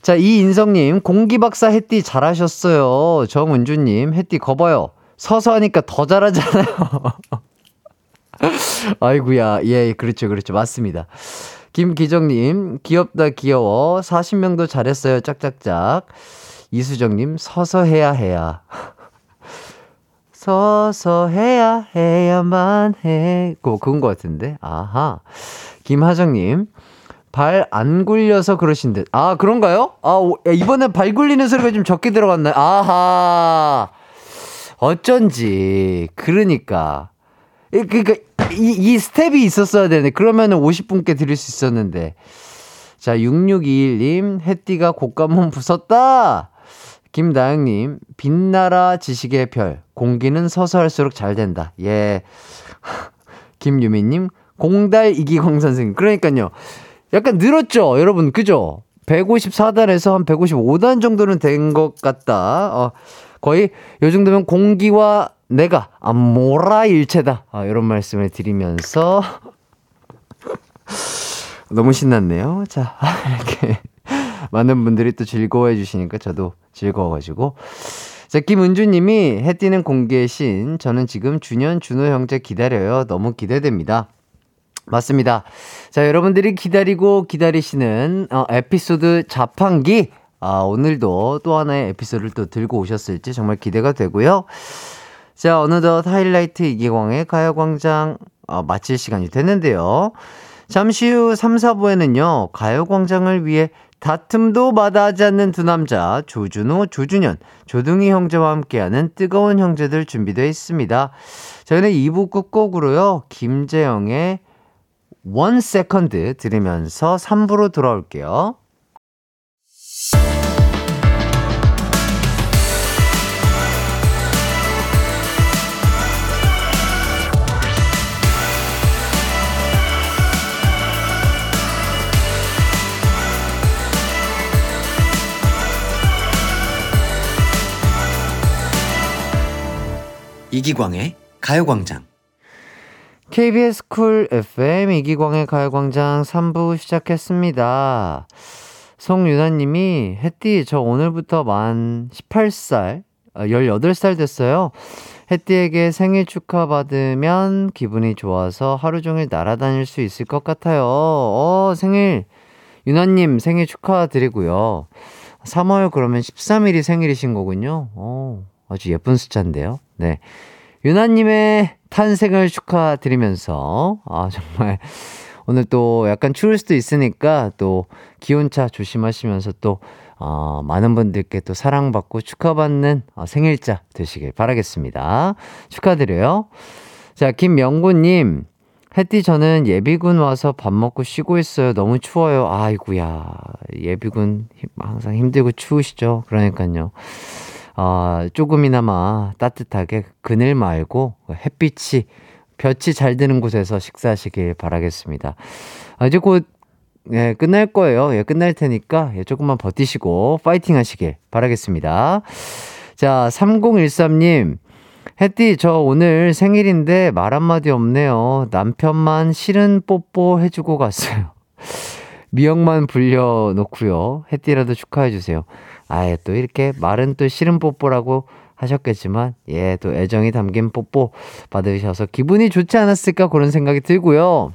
자, 이인성님, 공기박사 햇띠 잘하셨어요. 정은주님, 햇띠 거봐요. 서서 하니까 더 잘하잖아요. 아이고야, 예, 그렇죠, 그렇죠, 맞습니다. 김기정님, 귀엽다 귀여워. 사십 명도 잘했어요. 짝짝짝. 이수정님, 서서 해야 해야. 서서 해야 해야만 해. 그거 그건 것 같은데. 아하. 김하정님, 발 안 굴려서 그러신 듯. 아, 그런가요? 아, 이번에 발 굴리는 소리가 좀 적게 들어갔나요? 아하. 어쩐지. 그러니까. 그러니까 이, 이 스텝이 있었어야 되네. 그러면 오십 분께 드릴 수 있었는데. 자, 육육이일 님, 햇띠가 곶감은 부쉈다. 김다영님, 빛나라 지식의 별, 공기는 서서 할수록 잘 된다. 예. 김유미님, 공달 이기광 선생님. 그러니까요, 약간 늘었죠 여러분, 그죠? 백오십사 단에서 한 백오십오 단 정도는 된 것 같다. 어, 거의 요 정도면 공기와 내가 암모라 일체다. 아, 이런 말씀을 드리면서 너무 신났네요. 자, 이렇게 많은 분들이 또 즐거워해 주시니까 저도 즐거워가지고. 자, 김은주님이 해띠는 공개의 신, 저는 지금 준현, 준호 형제 기다려요. 너무 기대됩니다. 맞습니다. 자, 여러분들이 기다리고 기다리시는 어, 에피소드 자판기. 아, 오늘도 또 하나의 에피소드를 또 들고 오셨을지 정말 기대가 되고요. 자, 어느덧 하이라이트 이기광의 가요광장 어, 마칠 시간이 됐는데요. 잠시 후 삼, 사 부에는요 가요광장을 위해 다툼도 마다하지 않는 두 남자 조준호, 조준현, 조둥이 형제와 함께하는 뜨거운 형제들 준비되어 있습니다. 저희는 이 부 끝곡으로요 김재영의 One Second 들으면서 삼 부로 돌아올게요. 이기광의 가요광장. 케이비에스쿨 에프엠 이기광의 가요광장 삼 부 시작했습니다. 송유나님이 햇띠 저 오늘부터 만 열여덟 살 열여덟 살 됐어요. 햇띠에게 생일 축하받으면 기분이 좋아서 하루종일 날아다닐 수 있을 것 같아요. 어, 생일 유나님 생일 축하드리고요. 삼월 그러면 십삼 일이 생일이신 거군요. 어, 아주 예쁜 숫자인데요. 네, 유나님의 탄생을 축하드리면서 아 정말 오늘 또 약간 추울 수도 있으니까 또 기온차 조심하시면서 또 어, 많은 분들께 또 사랑받고 축하받는 어, 생일자 되시길 바라겠습니다. 축하드려요. 자, 김명구님 햇띠 저는 예비군 와서 밥 먹고 쉬고 있어요. 너무 추워요. 아이고야, 예비군 항상 힘들고 추우시죠. 그러니까요. 어, 조금이나마 따뜻하게 그늘 말고 햇빛이 볕이 잘 드는 곳에서 식사하시길 바라겠습니다. 이제 곧 예, 끝날 거예요. 예, 끝날 테니까 예, 조금만 버티시고 파이팅 하시길 바라겠습니다. 자, 삼공일삼님 햇띠 저 오늘 생일인데 말 한마디 없네요. 남편만 실은 뽀뽀 해주고 갔어요. 미역만 불려놓고요. 햇띠라도 축하해주세요. 아예 또 이렇게 말은 또 실은 뽀뽀라고 하셨겠지만 예, 또 애정이 담긴 뽀뽀 받으셔서 기분이 좋지 않았을까 그런 생각이 들고요.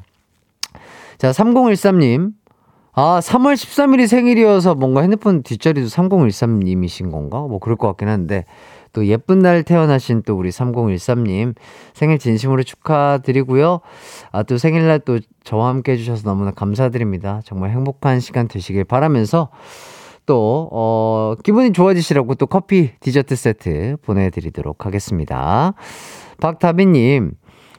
자, 삼공일삼님 아 삼월 십삼일이 생일이어서 뭔가 핸드폰 뒷자리도 삼공일삼님이신 건가? 뭐 그럴 것 같긴 한데 또 예쁜 날 태어나신 또 우리 삼공일삼님 생일 진심으로 축하드리고요. 아, 또 생일날 또 저와 함께 해주셔서 너무나 감사드립니다. 정말 행복한 시간 되시길 바라면서 또 어, 기분이 좋아지시라고 또 커피 디저트 세트 보내드리도록 하겠습니다. 박다비님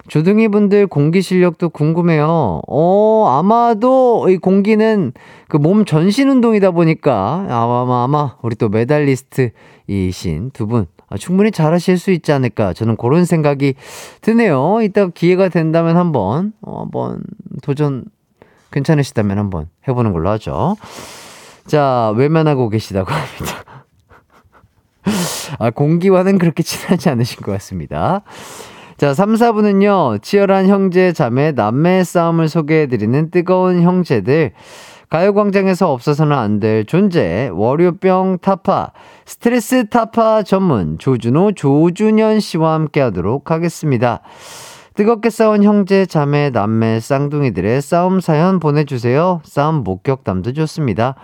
조둥이 분들 공기 실력도 궁금해요. 어, 아마도 이 공기는 그 몸 전신 운동이다 보니까 아마 아마 우리 또 메달리스트이신 두 분 충분히 잘하실 수 있지 않을까 저는 그런 생각이 드네요. 이따 기회가 된다면 한번 어, 한번 도전 괜찮으시다면 한번 해보는 걸로 하죠. 자, 외면하고 계시다고 합니다. 아, 공기와는 그렇게 친하지 않으신 것 같습니다. 자, 삼, 사 부는요 치열한 형제 자매 남매의 싸움을 소개해드리는 뜨거운 형제들, 가요광장에서 없어서는 안 될 존재 월요병 타파 스트레스 타파 전문 조준호 조준현 씨와 함께 하도록 하겠습니다. 뜨겁게 싸운 형제, 자매, 남매, 쌍둥이들의 싸움 사연 보내주세요. 싸움 목격담도 좋습니다.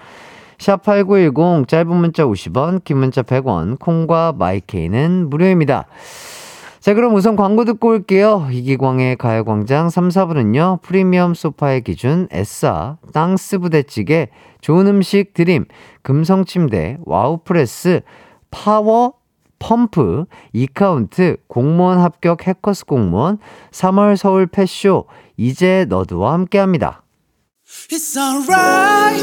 샵팔구일공 짧은 문자 오십 원, 긴 문자 백 원, 콩과 마이케이는 무료입니다. 자, 그럼 우선 광고 듣고 올게요. 이기광의 가요광장 삼, 사 부는요 프리미엄 소파의 기준 에싸, 땅스 부대찌개, 좋은 음식 드림, 금성침대, 와우프레스, 파워 펌프, 이카운트, 공무원 합격 해커스 공무원, 삼월 서울 펫쇼, 이제 너도와 함께합니다. It's alright,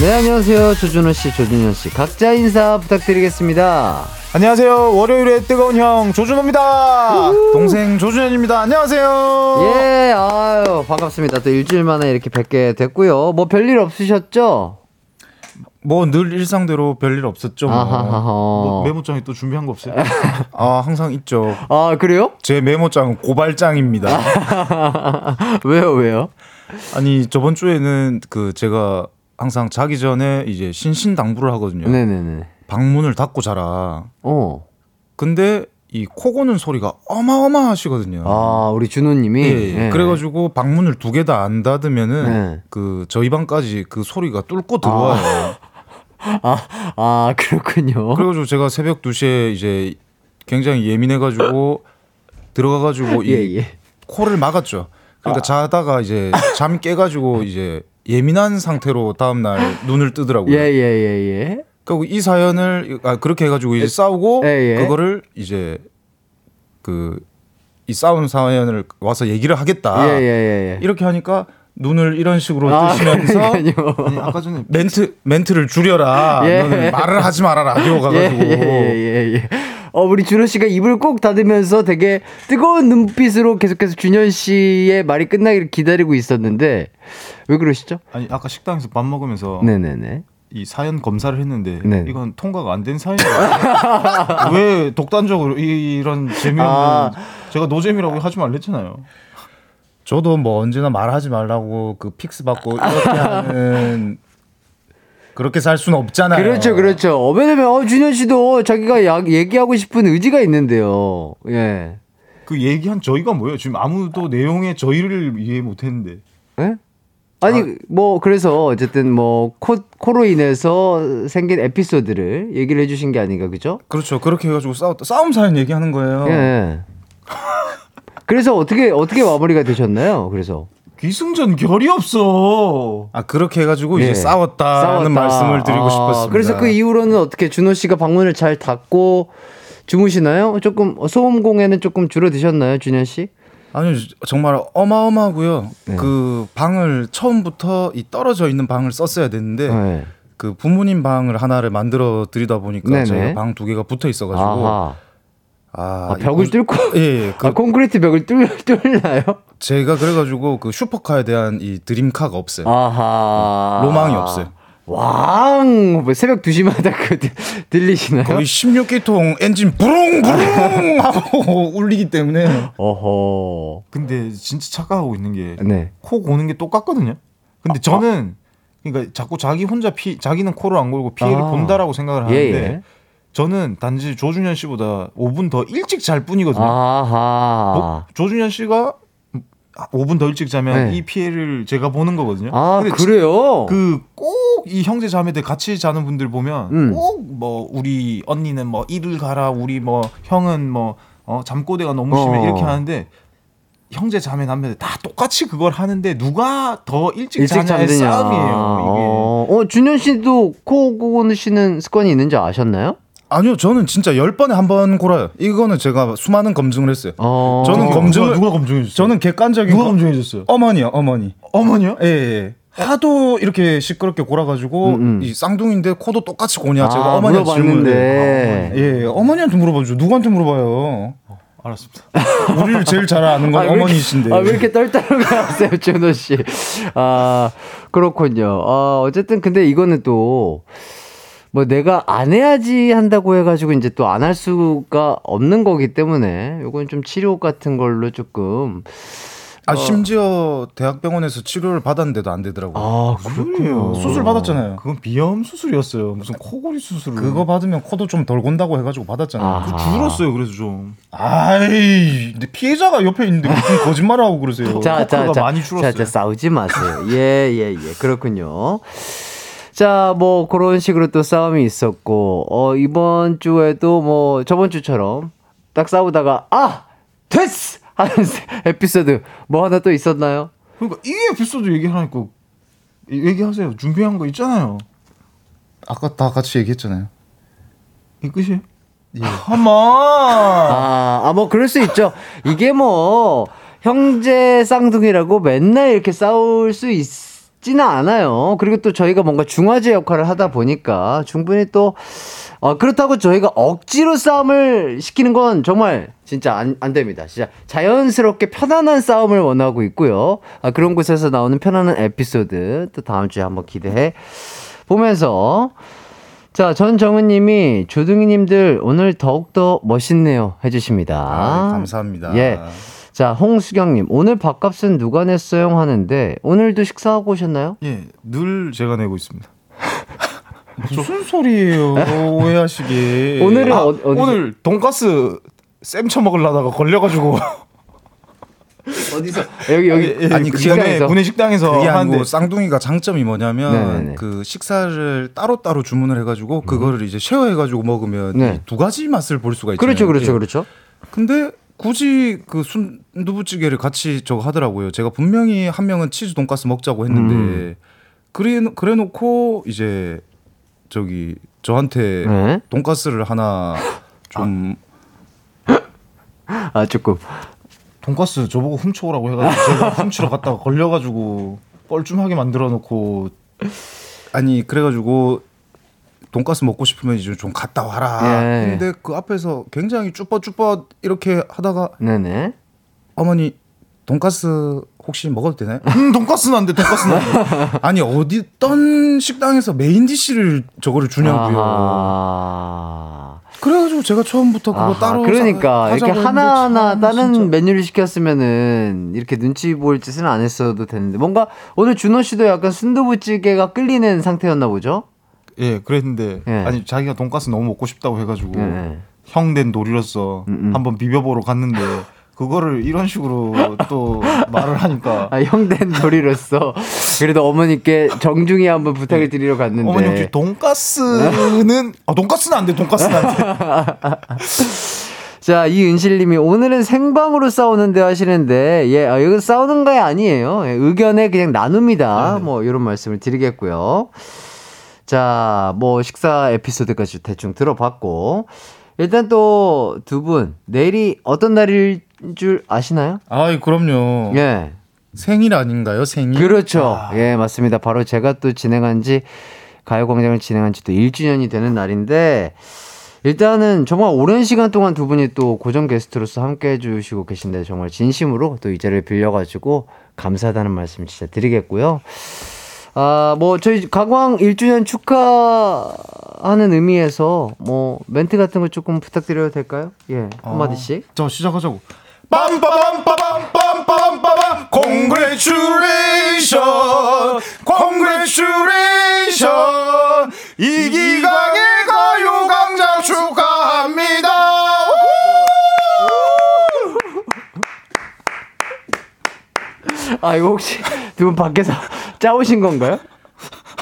네, 안녕하세요. 조준호씨, 조준현씨 각자 인사 부탁드리겠습니다. 안녕하세요. 월요일의 뜨거운 형 조준호입니다. 우우. 동생 조준현입니다. 안녕하세요. 예, 아유 반갑습니다. 또 일주일 만에 이렇게 뵙게 됐고요. 뭐 별일 없으셨죠? 뭐 늘 일상대로 별일 없었죠. 뭐. 뭐 메모장에 또 준비한 거 없어요? 아, 항상 있죠. 아, 그래요? 제 메모장은 고발장입니다. 왜요, 왜요? 아니, 저번 주에는 그 제가 항상 자기 전에 이제 신신당부를 하거든요. 네네네. 방문을 닫고 자라. 어. 근데 이 코 고는 소리가 어마어마하시거든요. 아, 우리 준호님이. 예, 네. 그래가지고 방문을 두 개 다 안 닫으면은 네. 그 저희 방까지 그 소리가 뚫고 들어와요. 아, 아, 아 그렇군요. 그래가지고 제가 새벽 두 시에 이제 굉장히 예민해가지고 들어가가지고 예, 이 예. 코를 막았죠. 그러니까 아. 자다가 이제 잠 깨가지고 이제 예민한 상태로 다음날 눈을 뜨더라고요. 예예예 예, 예, 예. 그러니까 이 사연을 아, 그렇게 해가지고 이제 예, 싸우고 예, 예. 그거를 이제 그 이 싸움 사연을 와서 얘기를 하겠다. 예, 예, 예, 예. 이렇게 하니까. 눈을 이런 식으로 뜨시면서 아, 아니, 아까 전에 멘트 멘트를 줄여라. 예. 너는 말을 하지 마라. 라디오 가가지고. 예, 예, 예, 예. 어 우리 준호 씨가 입을 꼭 닫으면서 되게 뜨거운 눈빛으로 계속해서 준현 씨의 말이 끝나기를 기다리고 있었는데 왜 그러시죠? 아니 아까 식당에서 밥 먹으면서. 네네네. 이 사연 검사를 했는데 네. 이건 통과가 안 된 사연이야. 왜 독단적으로 이런 재미없는 아. 제가 노잼이라고 하지 말랬잖아요. 저도 뭐 언제나 말하지 말라고 그 픽스 받고 이렇게 하는 그렇게 살 수는 없잖아요. 그렇죠, 그렇죠. 어, 왜냐면 어, 준현 씨도 자기가 야, 얘기하고 싶은 의지가 있는데요. 예. 그 얘기한 저희가 뭐예요? 지금 아무도 내용에 저희를 이해 못했는데. 예? 아니 아. 뭐 그래서 어쨌든 뭐 코, 코로 인해서 생긴 에피소드를 얘기를 해주신 게 아닌가, 그죠? 그렇죠. 그렇게 해가지고 싸웠다. 싸움 사연 얘기하는 거예요. 예. 그래서 어떻게 어떻게 마무리가 되셨나요? 그래서 기승전 결이 없어. 아 그렇게 해가지고 네. 이제 싸웠다는 싸웠다. 말씀을 드리고 아, 싶었습니다. 그래서 그 이후로는 어떻게 준호 씨가 방문을 잘 닫고 주무시나요? 조금 소음공에는 조금 줄어드셨나요, 준현 씨? 아니요, 정말 어마어마하고요. 네. 그 방을 처음부터 이 떨어져 있는 방을 썼어야 됐는데. 네. 그 부모님 방을 하나를 만들어 드리다 보니까 네네. 저희가 방 두 개가 붙어 있어가지고. 아하. 아, 아 벽을 뚫고 예, 예. 그, 아 콘크리트 벽을 뚫 뚫나요? 제가 그래가지고 그 슈퍼카에 대한 이 드림카가 없어요. 아하. 로망이 없어요. 왕 뭐 새벽 두 시마다 그 들리시나요? 거의 십육 기통 엔진 부릉부릉 하고 울리기 때문에. 어허. 근데 진짜 착각하고 있는 게 코 고는 게 똑같거든요. 근데 아, 저는 그러니까 자꾸 자기 혼자 피 자기는 코를 안 골고 피해를 아. 본다라고 생각을 하는데. 예, 예. 저는 단지 조준현 씨보다 오 분 더 일찍 잘 뿐이거든요. 아하. 뭐, 조준현 씨가 오 분 더 일찍 자면 네. 이 피해를 제가 보는 거거든요. 아, 근데 그래요? 그 꼭 이 형제 자매들 같이 자는 분들 보면 음. 꼭 뭐 우리 언니는 뭐 일을 가라, 우리 뭐 형은 뭐 어, 잠꼬대가 너무 심해 어. 이렇게 하는데 형제 자매 남매들 다 똑같이 그걸 하는데 누가 더 일찍, 일찍 자냐의 잠드냐. 싸움이에요. 이게. 어. 어, 준현 씨도 코 고르시는 습관이 있는지 아셨나요? 아니요, 저는 진짜 열 번에 한 번 골아요. 이거는 제가 수많은 검증을 했어요. 어... 저는 검증 누가, 누가 검증해줬어요? 저는 객관적인 누가 검증해줬어요? 어머니요, 어머니. 어머니요? 예, 예. 하도 이렇게 시끄럽게 골아가지고 음, 음. 이 쌍둥이인데 코도 똑같이 고냐? 아, 제가 어머니한테 물어봤는데. 아, 어머니. 예, 어머니한테 물어봐줘. 누구한테 물어봐요? 어, 알았습니다. 우리를 제일 잘 아는 건 아, 어머니이신데. 아, 왜 이렇게 떨떠름해하세요, 준호 씨? 아, 그렇군요. 아, 어쨌든 근데 이거는 또. 뭐 내가 안 해야지 한다고 해가지고 이제 또 안 할 수가 없는 거기 때문에 요건 좀 치료 같은 걸로 조금 아 어. 심지어 대학병원에서 치료를 받았는데도 안 되더라고요. 아 그래요? 수술 받았잖아요. 그건 비염 수술이었어요. 무슨 코골이 수술. 그거 받으면 코도 좀 덜 곤다고 해가지고 받았잖아요. 그 줄었어요. 그래서 좀. 아이, 근데 피해자가 옆에 있는데 무슨 거짓말하고 그러세요. 자, 자, 자, 많이 줄었어요. 자, 자, 싸우지 마세요. 예, 예, 예. 그렇군요. 자, 뭐 그런 식으로 또 싸움이 있었고 어 이번 주에도 뭐 저번 주처럼 딱 싸우다가 아 됐어 하는 에피소드 뭐 하나 또 있었나요? 그러니까 이 에피소드 얘기하니까 얘기하세요. 준비한 거 있잖아요. 아까 다 같이 얘기했잖아요. 이 끝이에요? 예. 아마 아 뭐 그럴 수 있죠. 이게 뭐 형제 쌍둥이라고 맨날 이렇게 싸울 수 있어. 지는 않아요. 그리고 또 저희가 뭔가 중화제 역할을 하다 보니까 충분히 또 어, 그렇다고 저희가 억지로 싸움을 시키는 건 정말 진짜 안, 안 됩니다. 진짜 자연스럽게 편안한 싸움을 원하고 있고요. 아, 그런 곳에서 나오는 편안한 에피소드 또 다음 주에 한번 기대해 보면서 자, 전정은님이 조둥이님들 오늘 더욱더 멋있네요 해주십니다. 아, 감사합니다. 예. 자, 홍수경님 오늘 밥값은 누가 냈어요 하는데 오늘도 식사하고 오셨나요? 예, 늘 제가 내고 있습니다. 무슨 소리예요? 오해하시게. 오늘은 아, 어, 오늘 돈가스 쌤 쳐먹으려다가 걸려가지고 어디서 여기 여기 아니 그전에 문의 식당에서 그게 아니고 쌍둥이가 장점이 뭐냐면 네네네. 그 식사를 따로 따로 주문을 해가지고 음. 그거를 이제 쉐어해가지고 먹으면 네. 두 가지 맛을 볼 수가 있잖아요. 그렇죠, 그렇죠, 그렇죠. 근데 굳이 그 순두부찌개를 같이 저거 하더라고요. 제가 분명히 한 명은 치즈 돈가스 먹자고 했는데 음. 그래 그래놓고 이제 저기 저한테 네? 돈가스를 하나 좀 아 조금 돈가스 저보고 훔쳐오라고 해가지고 제가 훔치러 갔다가 걸려가지고 뻘쭘하게 만들어놓고 아니 그래가지고 돈가스 먹고 싶으면 이제 좀 갔다 와라. 예. 근데 그 앞에서 굉장히 쭈뼛쭈뼛 이렇게 하다가 네네. 어머니 돈가스 혹시 먹어도 되나요? 음, 돈가스는 안 돼, 돈가스는 안 돼. 아니, 어디, 어떤 식당에서 메인 디쉬를 저거를 주냐고요. 아... 그래가지고 제가 처음부터 그거 아하, 따로. 그러니까, 사, 이렇게 하나하나 다른 진짜. 메뉴를 시켰으면은 이렇게 눈치 보일 짓은 안 했어도 되는데. 뭔가 오늘 준호 씨도 약간 순두부찌개가 끌리는 상태였나 보죠? 예, 그랬는데. 예. 아니, 자기가 돈가스 너무 먹고 싶다고 해가지고 예. 형된 놀이로서 음음. 한번 비벼보러 갔는데. 그거를 이런 식으로 또 말을 하니까 아, 형된 놀이로서 그래도 어머니께 정중히 한번 부탁을 드리러 갔는데 어머니 혹시 돈가스는 아 돈가스는 안 돼 돈가스는 안 돼. 자, 이은실님이 오늘은 생방으로 싸우는데 하시는데 예 아, 이거 싸우는 거 아니에요. 예, 의견에 그냥 나눕니다. 아, 네. 뭐 이런 말씀을 드리겠고요. 자, 뭐 식사 에피소드까지 대충 들어봤고 일단 또 두 분 내일이 어떤 날일 줄 아시나요? 아이 그럼요. 예. 생일 아닌가요? 생일. 그렇죠. 아. 예, 맞습니다. 바로 제가 또 진행한 지 가요광장을 진행한 지 또 일 주년이 되는 날인데 일단은 정말 오랜 시간 동안 두 분이 또 고정 게스트로서 함께 해 주시고 계신데 정말 진심으로 또 이 자리를 빌려 가지고 감사하다는 말씀 진짜 드리겠고요. 아, 뭐 저희 가광 일 주년 축하하는 의미에서 뭐 멘트 같은 거 조금 부탁드려도 될까요? 예. 한 마디씩. 어, 저 시작하자고. 빰빠밤빠밤빰빰빠밤 Congratulation Congratulation 이기광의 가요광장 축하합니다. 아 이거 혹시 두 분 밖에서 짜오신 건가요?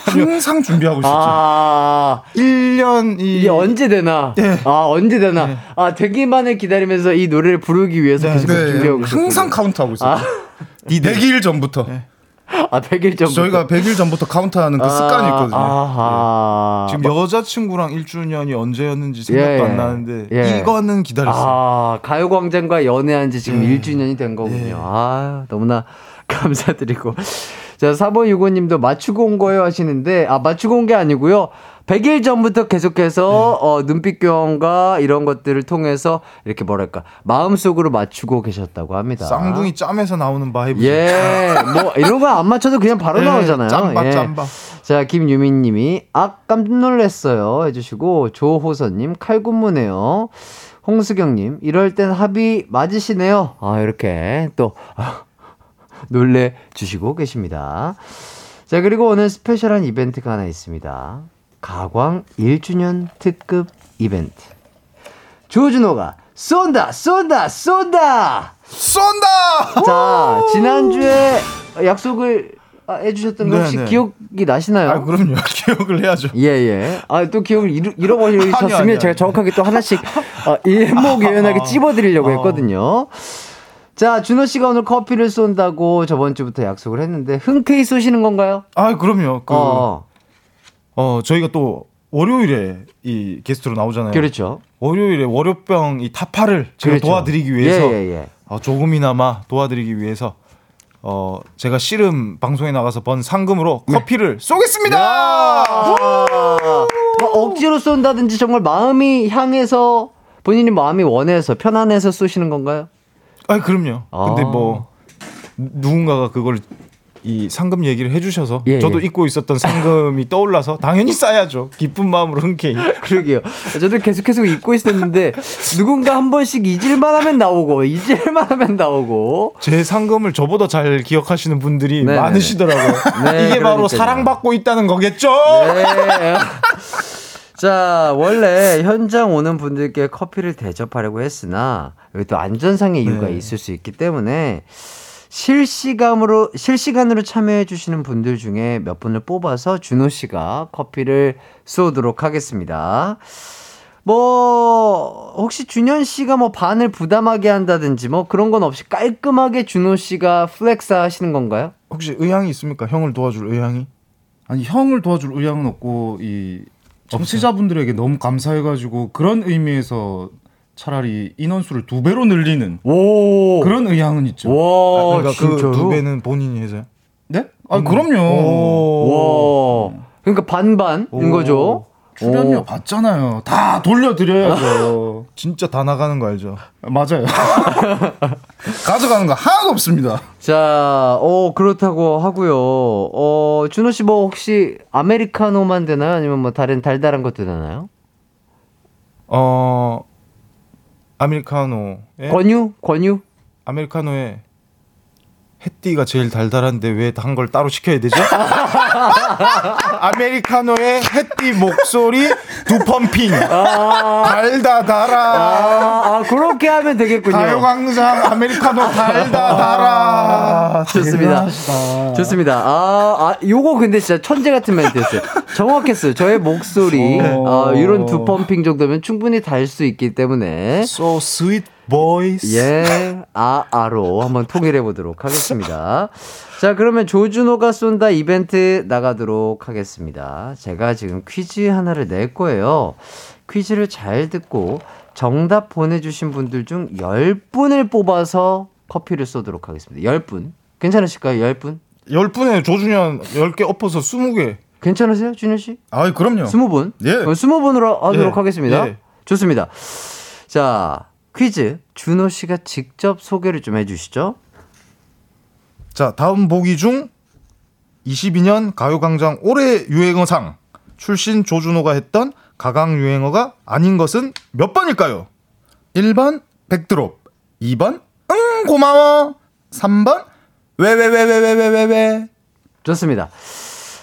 항상 준비하고 있었죠. 아, 일 년이 이게 언제 되나? 네. 아 언제 되나? 네. 아 되기만을 기다리면서 이 노래를 부르기 위해서 네. 계속 네. 준비하고 있었어요. 항상 카운트하고 있었죠. 아. 백 일 전부터. 네. 아 백 일 전부터. 저희가 백 일 전부터 카운트하는 그 습관이 있거든요. 아, 네. 지금 여자친구랑 일 주년이 언제였는지 생각도 예, 안 나는데 예. 이거는 기다렸어요. 아 가요광장과 연애한 지 지금 예. 일 주년이 된 거군요. 예. 아 너무나 감사드리고. 자, 사번육오님도 맞추고 온 거예요 하시는데, 아, 맞추고 온 게 아니고요. 백 일 전부터 계속해서, 네. 어, 눈빛 교환과 이런 것들을 통해서, 이렇게 뭐랄까, 마음속으로 맞추고 계셨다고 합니다. 쌍둥이 짬에서 나오는 바이브. 예, 뭐, 이런 거 안 맞춰도 그냥 바로 네, 나오잖아요. 짬바, 짬바. 예. 자, 김유민 님이, 아, 깜짝 놀랐어요. 해주시고, 조호선님, 칼군무네요. 홍수경님, 이럴 땐 합의 맞으시네요. 아, 이렇게 또. 놀래주시고 계십니다. 자, 그리고 오늘 스페셜한 이벤트가 하나 있습니다. 가광 일 주년 특급 이벤트. 조준호가 쏜다 쏜다 쏜다 쏜다. 자, 지난주에 약속을 해주셨던 거 혹시 네네. 기억이 나시나요? 아, 그럼요. 기억을 해야죠. 예예. 아, 또 기억을 잃어버리셨으면 제가 정확하게 또 하나씩 아, 일목요연하게 찝어드리려고 했거든요. 자, 준호 씨가 오늘 커피를 쏜다고 저번 주부터 약속을 했는데 흔쾌히 쏘시는 건가요? 아, 그럼요. 그, 어. 어, 저희가 또 월요일에 이 게스트로 나오잖아요. 그렇죠. 월요일에 월요병 이 타파를 제가 그렇죠. 도와드리기 위해서 예, 예, 예. 어, 조금이나마 도와드리기 위해서 어, 제가 씨름 방송에 나가서 번 상금으로 커피를 네. 쏘겠습니다. 뭐 억지로 쏜다든지 정말 마음이 향해서 본인이 마음이 원해서 편안해서 쏘시는 건가요? 아, 그럼요. 아. 근데 뭐 누군가가 그걸 이 상금 얘기를 해주셔서 예, 저도 예. 잊고 있었던 상금이 떠올라서 당연히 싸야죠. 기쁜 마음으로 흔쾌히. 그러게요. 저도 계속 계속 잊고 있었는데 누군가 한 번씩 잊을만 하면 나오고 잊을만 하면 나오고. 제 상금을 저보다 잘 기억하시는 분들이 네네. 많으시더라고요. 네, 이게 바로 사랑받고 있다는 거겠죠? 네. 자, 원래 현장 오는 분들께 커피를 대접하려고 했으나 여기 또 안전상의 이유가 네. 있을 수 있기 때문에 실시간으로, 실시간으로 참여해주시는 분들 중에 몇 분을 뽑아서 준호씨가 커피를 쏘도록 하겠습니다. 뭐, 혹시 준현씨가 뭐 반을 부담하게 한다든지 뭐 그런 건 없이 깔끔하게 준호씨가 플렉스 하시는 건가요? 혹시 의향이 있습니까? 형을 도와줄 의향이? 아니, 형을 도와줄 의향은 없고, 이, 청취자분들에게 너무 감사해가지고 그런 의미에서 차라리 인원수를 두 배로 늘리는 오~ 그런 의향은 있죠. 와, 아, 그러니까 그 두 배는 본인이 해서요? 네? 아, 음. 그럼요. 와, 그러니까 반반인 거죠. 출연료 받잖아요. 다 돌려드려야죠. 진짜 다 나가는 거 알죠? 맞아요. 가져가는 거 하나도 없습니다. 자, 어, 그렇다고 하고요. 어, 준호 씨 뭐 혹시 아메리카노만 되나요? 아니면 뭐 다른 달달한 것도 되나요? 어, 아메리카노. 권유? 권유? 아메리카노에 햇띠가 제일 달달한데 왜 한 걸 따로 시켜야 되죠? 아메리카노의 햇띠 목소리 두 펌핑. 아~ 달다달아. 아, 아, 그렇게 하면 되겠군요. 가요광장 아메리카노 달다달아. 아, 좋습니다. 대단하시다. 좋습니다. 아, 아, 요거 근데 진짜 천재 같은 멘트였어요. 정확했어요. 저의 목소리. 아, 이런 두 펌핑 정도면 충분히 달 수 있기 때문에. So sweet. 보이스. 예, 아, 아로 한번 통일해 보도록 하겠습니다. 자, 그러면 조준호가 쏜다 이벤트 나가도록 하겠습니다. 제가 지금 퀴즈 하나를 낼 거예요. 퀴즈를 잘 듣고 정답 보내주신 분들 중 열 분을 뽑아서 커피를 쏘도록 하겠습니다. 열 분. 괜찮으실까요? 열 분? 열 분에 조준현 열 개 엎어서 스무 개. 괜찮으세요, 준현 씨? 아, 그럼요. 스무 분? 예. 스무 분으로 하도록 예. 하겠습니다. 예. 좋습니다. 자, 퀴즈 준호 씨가 직접 소개를 좀 해주시죠. 자, 다음 보기 중 이십이 년 가요광장 올해 유행어상 출신 조준호가 했던 가강 유행어가 아닌 것은 몇 번일까요? 일 번 백드롭, 이 번 응 고마워, 삼 번 왜왜왜왜왜왜왜. 좋습니다.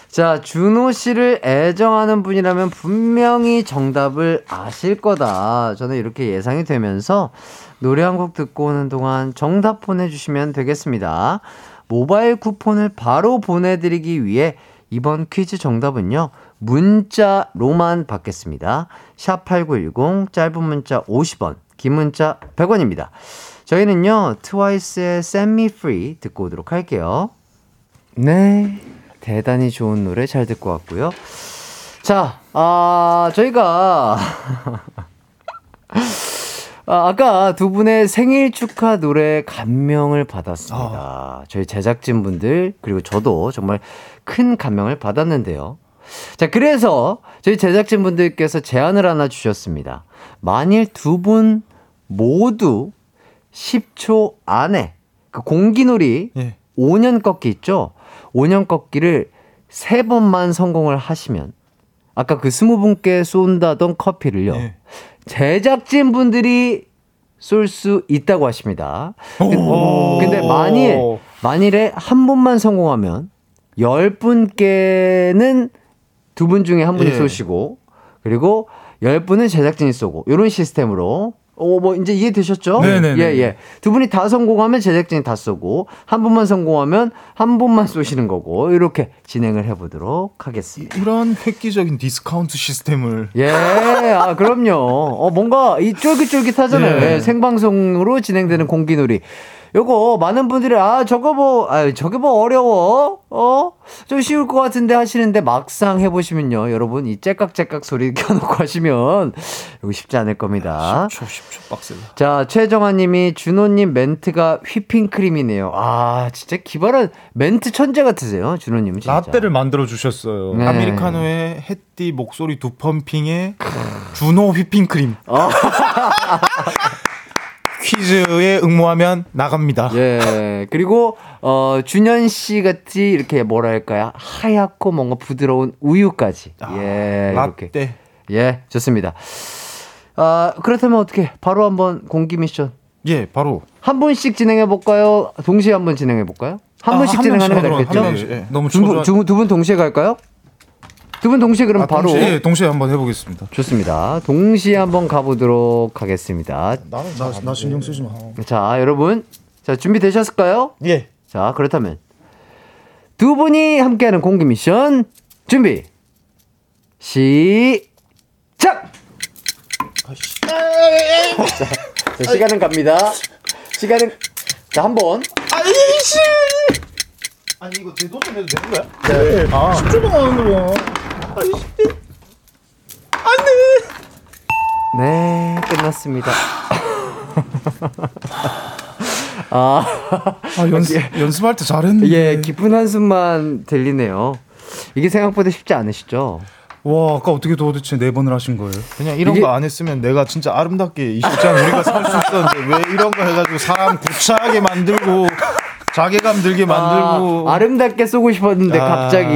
자, 준호 씨를 애정하는 분이라면 분명히 정답을 아실 거다. 저는 이렇게 예상이 되면서 노래 한 곡 듣고 오는 동안 정답 보내주시면 되겠습니다. 모바일 쿠폰을 바로 보내드리기 위해 이번 퀴즈 정답은요, 문자로만 받겠습니다. 샵팔구일공, 짧은 문자 오십 원, 긴 문자 백 원입니다. 저희는요, 트와이스의 Set Me Free 듣고 오도록 할게요. 네, 대단히 좋은 노래 잘 듣고 왔고요. 자, 아, 저희가 아, 아까 두 분의 생일 축하 노래 감명을 받았습니다. 어. 저희 제작진분들 그리고 저도 정말 큰 감명을 받았는데요. 자, 그래서 저희 제작진분들께서 제안을 하나 주셨습니다. 만일 두 분 모두 십 초 안에 그 공기놀이 예. 오 년 꺾기 있죠? 오 년 꺾기를 세 번만 성공을 하시면 아까 그 스무 분께 쏜다던 커피를요. 네. 제작진분들이 쏠 수 있다고 하십니다. 오~ 근데 만일, 만일에 한 분만 성공하면 열 분께는 두 분 중에 한 분이 네. 쏘시고 그리고 열 분은 제작진이 쏘고 이런 시스템으로. 오, 뭐 이제 이해되셨죠? 네네네. 예, 예. 두 분이 다 성공하면 제작진이 다 쏘고 한 분만 성공하면 한 분만 쏘시는 거고 이렇게 진행을 해보도록 하겠습니다. 이런 획기적인 디스카운트 시스템을 예, 아, 그럼요. 어, 뭔가 이 쫄깃쫄깃하잖아요. 예. 예, 생방송으로 진행되는 공기놀이. 요거 많은 분들이 아 저거 뭐 아 저게 뭐 어려워 어 좀 쉬울 것 같은데 하시는데 막상 해보시면요 여러분 이 째깍째깍 소리 켜놓고 하시면 이거 쉽지 않을 겁니다. 십 초 십 초 빡세요. 자, 최정아님이 준호님 멘트가 휘핑크림이네요. 아, 진짜 기발한 멘트 천재 같으세요, 준호님. 진짜 라떼를 만들어 주셨어요. 네. 아메리카노의 햇띠 목소리 두 펌핑에 준호 휘핑크림. 어. 퀴즈에 응모하면 나갑니다. 예. 그리고 어, 준현 씨 같이 이렇게 뭐랄까요? 하얗고 뭔가 부드러운 우유까지. 아, 예. 라떼. 이렇게. 예, 좋습니다. 아, 그렇다면 어떻게? 바로 한번 공기 미션. 예, 바로. 한 분씩 진행해 볼까요? 동시에 한번 진행해 볼까요? 한 아, 분씩 한 진행하는 게 낫겠죠? 예. 너무 초조한... 두 분, 두 분 동시에 갈까요? 두 분 동시에 그럼 아, 바로 동시에, 예, 동시에 한번 해보겠습니다. 좋습니다. 동시에 한번 가보도록 하겠습니다. 나는 나, 나 신경 쓰지 마. 자, 여러분, 자, 준비 되셨을까요? 예. 자, 그렇다면 두 분이 함께하는 공개 미션 준비 시작! 자, 자, 시간은 갑니다. 시간은 자, 한 번. 아이씨! 아니 이거 내 도전 해도 되는 거야? 네. 네. 아. 십 초만 하는 거야. 아이씨. 안 돼. 네, 끝났습니다. 아, 아 연습, 연습할 때 잘했는데. 예, 기쁜 한숨만 들리네요. 이게 생각보다 쉽지 않으시죠? 와, 아까 어떻게 도대체 네 번을 하신 거예요? 그냥 이런 이게... 거 안 했으면 내가 진짜 아름답게 이 시장 우리가 살 수 있었는데 왜 이런 거 해가지고 사람 구차하게 만들고 자괴감 들게 만들고. 아, 아름답게 쏘고 싶었는데 아, 갑자기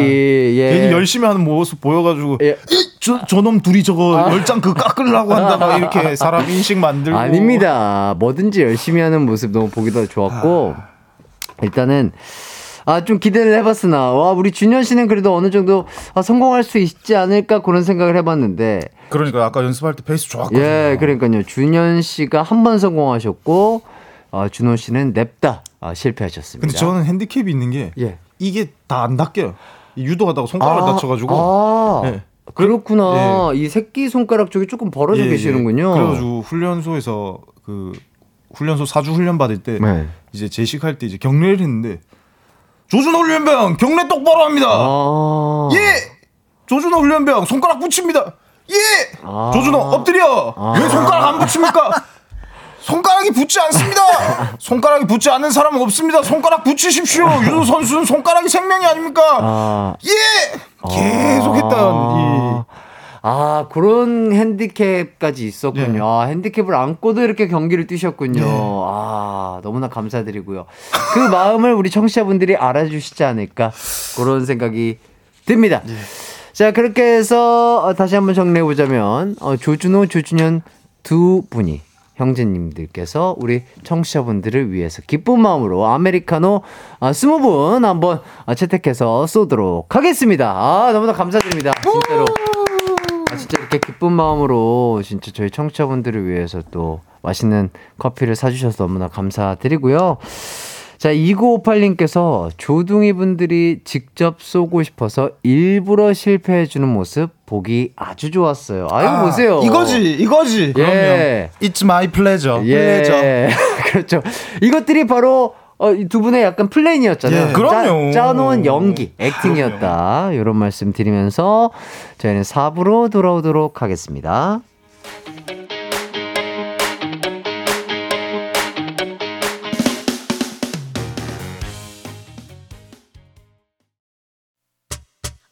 예. 괜히 열심히 하는 모습 보여가지고 예. 저, 저놈 둘이 저거 아. 열장 그 깎으려고 한다 막 이렇게 사람 인식 만들고. 아닙니다. 뭐든지 열심히 하는 모습 너무 보기도 좋았고 아. 일단은 아, 좀 기대를 해봤으나 와, 우리 준현 씨는 그래도 어느 정도 아, 성공할 수 있지 않을까 그런 생각을 해봤는데. 그러니까 아까 연습할 때 페이스 좋았거든요. 예, 그러니까요. 준현 씨가 한 번 성공하셨고 아, 준호 씨는 냅다 아, 실패하셨습니다. 근데 저는 핸디캡이 있는 게 예. 이게 다 안 닦여요. 유도하다가 손가락을 아, 다쳐가지고. 아, 예. 그렇구나. 예. 이 새끼 손가락 쪽이 조금 벌어져 예, 계시는군요. 예. 그래가지고 훈련소에서 그 훈련소 사주 훈련 받을 때 네. 이제 제식할 때 이제 경례를 했는데 조준호 훈련병 경례 똑바로 합니다. 아. 예, 조준호 훈련병 손가락 붙입니다. 예, 아. 조준호 엎드려. 아. 왜 손가락 안 붙입니까? 손가락이 붙지 않습니다. 손가락이 붙지 않는 사람은 없습니다. 손가락 붙이십시오. 유도 선수는 손가락이 생명이 아닙니까? 아... 예! 계속했던 아... 이... 아, 그런 핸디캡까지 있었군요. 네. 아, 핸디캡을 안고도 이렇게 경기를 뛰셨군요. 네. 아, 너무나 감사드리고요. 그 마음을 우리 청취자분들이 알아주시지 않을까 그런 생각이 듭니다. 네. 자, 그렇게 해서 다시 한번 정리해보자면 어, 조준호, 조준현 두 분이 형제님들께서 우리 청취자분들을 위해서 기쁜 마음으로 아메리카노 스무 분 한번 채택해서 쏘도록 하겠습니다. 아, 너무나 감사드립니다. 진짜로. 아, 진짜 이렇게 기쁜 마음으로 진짜 저희 청취자분들을 위해서 또 맛있는 커피를 사주셔서 너무나 감사드리고요. 자, 이구오팔 님께서 조둥이 분들이 직접 쏘고 싶어서 일부러 실패해주는 모습 보기 아주 좋았어요. 아유, 아, 보세요. 이거지, 이거지. 예. 그럼요. It's my pleasure. 예. pleasure. 그렇죠. 이것들이 바로 어, 두 분의 약간 플랜이었잖아요. 예. 그럼요. 짜, 짜놓은 연기, 액팅이었다. 그럼요. 이런 말씀 드리면서 저희는 사 부로 돌아오도록 하겠습니다.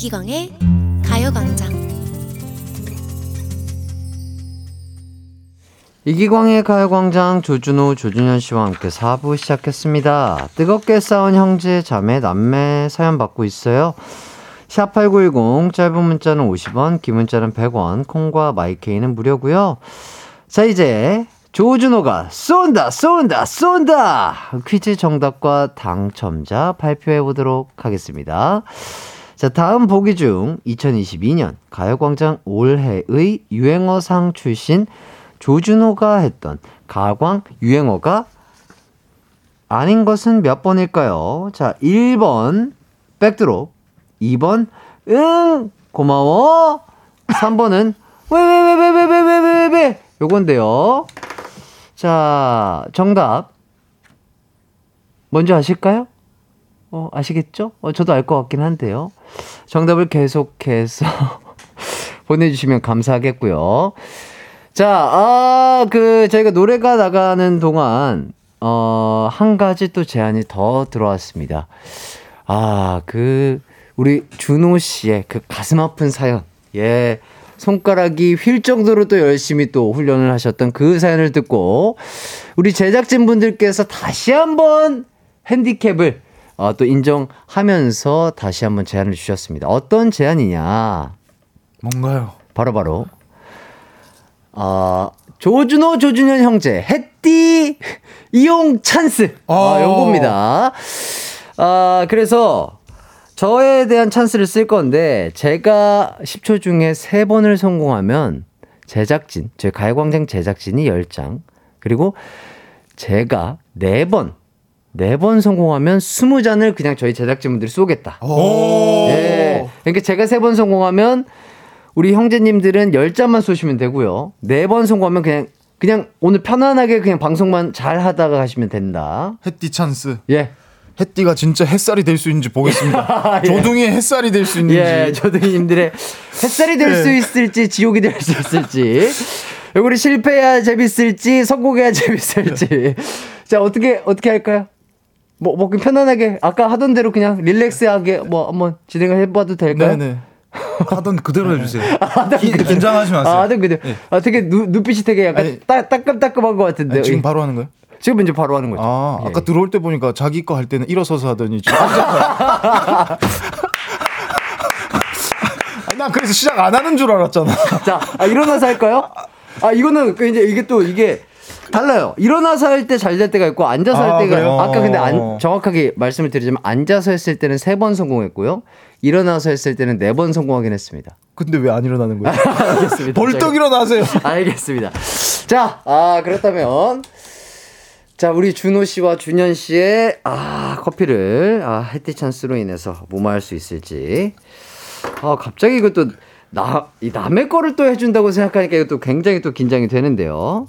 이기광의 가요광장. 이기광의 가요광장 조준호, 조준현 씨와 함께 사 부 시작했습니다. 뜨겁게 싸운 형제, 자매, 남매 사연 받고 있어요. 샵팔구일공 짧은 문자는 오십 원, 긴 문자는 백 원, 콩과 마이케이는 무료고요. 자, 이제 조준호가 쏜다 쏜다 쏜다 퀴즈 정답과 당첨자 발표해 보도록 하겠습니다. 자, 다음 보기 중 이천이십이 년 가요광장 올해의 유행어상 출신 조준호가 했던 가광 유행어가 아닌 것은 몇 번일까요? 자, 일 번 백드롭, 이 번 응 고마워, 삼 번은 왜왜왜왜왜왜왜왜 요건데요. 자, 정답 먼저 아실까요? 어, 아시겠죠? 어, 저도 알 것 같긴 한데요. 정답을 계속해서 보내주시면 감사하겠고요. 자, 아, 그, 저희가 노래가 나가는 동안, 어, 한 가지 또 제안이 더 들어왔습니다. 아, 그, 우리 준호 씨의 그 가슴 아픈 사연. 예. 손가락이 휠 정도로 또 열심히 또 훈련을 하셨던 그 사연을 듣고, 우리 제작진분들께서 다시 한번 핸디캡을 어, 또 인정하면서 다시 한번 제안을 주셨습니다. 어떤 제안이냐? 뭔가요? 바로바로 바로. 어, 조준호 조준현 형제 햇띠 이용 찬스. 아, 요겁니다. 아, 그래서 저에 대한 찬스를 쓸 건데 제가 십 초 중에 세 번을 성공하면 제작진, 저희 가요광장 제작진이 열 장, 그리고 제가 네 번, 네 번 성공하면 스무 잔을 그냥 저희 제작진분들이 쏘겠다. 네. 그러니까 제가 세 번 성공하면 우리 형제님들은 열 잔만 쏘시면 되고요. 네 번 성공하면 그냥 그냥 오늘 편안하게 그냥 방송만 잘 하다가 가시면 된다. 햇띠 찬스. 예. 햇띠가 진짜 햇살이 될 수 있는지 보겠습니다. 예. 조둥이의 햇살이 될 수 있는지. 예, 조둥이님들의 햇살이 될 수 예. 있을지, 지옥이 될 수 있을지, 요거를 실패해야 재밌을지, 성공해야 재밌을지. 예. 자, 어떻게, 어떻게 할까요? 뭐, 뭐, 편안하게, 아까 하던 대로 그냥 릴렉스하게 뭐 한번 진행을 해봐도 될까요? 네네. 하던 그대로 해주세요. 아, 기, 그대로. 긴장하지 마세요. 아, 하던 그대로. 예. 아, 되게 누, 눈빛이 되게 약간 아니, 따, 따끔따끔한 것 같은데. 아니, 지금 바로 하는 거예요? 지금 이제 바로 하는 거죠. 아, 예. 아까 들어올 때 보니까 자기 거 할 때는 일어서서 하더니 지금 난 그래서 시작 안 하는 줄 알았잖아. 자, 아, 일어나서 할까요? 아, 이거는 이제 이게 또 이게 달라요. 일어나서 할 때 잘 될 때가 있고 앉아서 할 아, 때가 있고. 아까 근데 안, 정확하게 말씀을 드리자면 앉아서 했을 때는 세 번 성공했고요. 일어나서 했을 때는 네 번 성공하긴 했습니다. 근데 왜 안 일어나는 거예요? 알겠습니다. 벌떡 일어나세요. 알겠습니다. 자, 아, 그렇다면 자, 우리 준호 씨와 준현 씨의 아, 커피를 아, 햇띠 찬스로 인해서 무마할 수 있을지. 아, 갑자기 이거 또 나, 이 남의 거를 또 해준다고 생각하니까 이거 또 굉장히 또 긴장이 되는데요.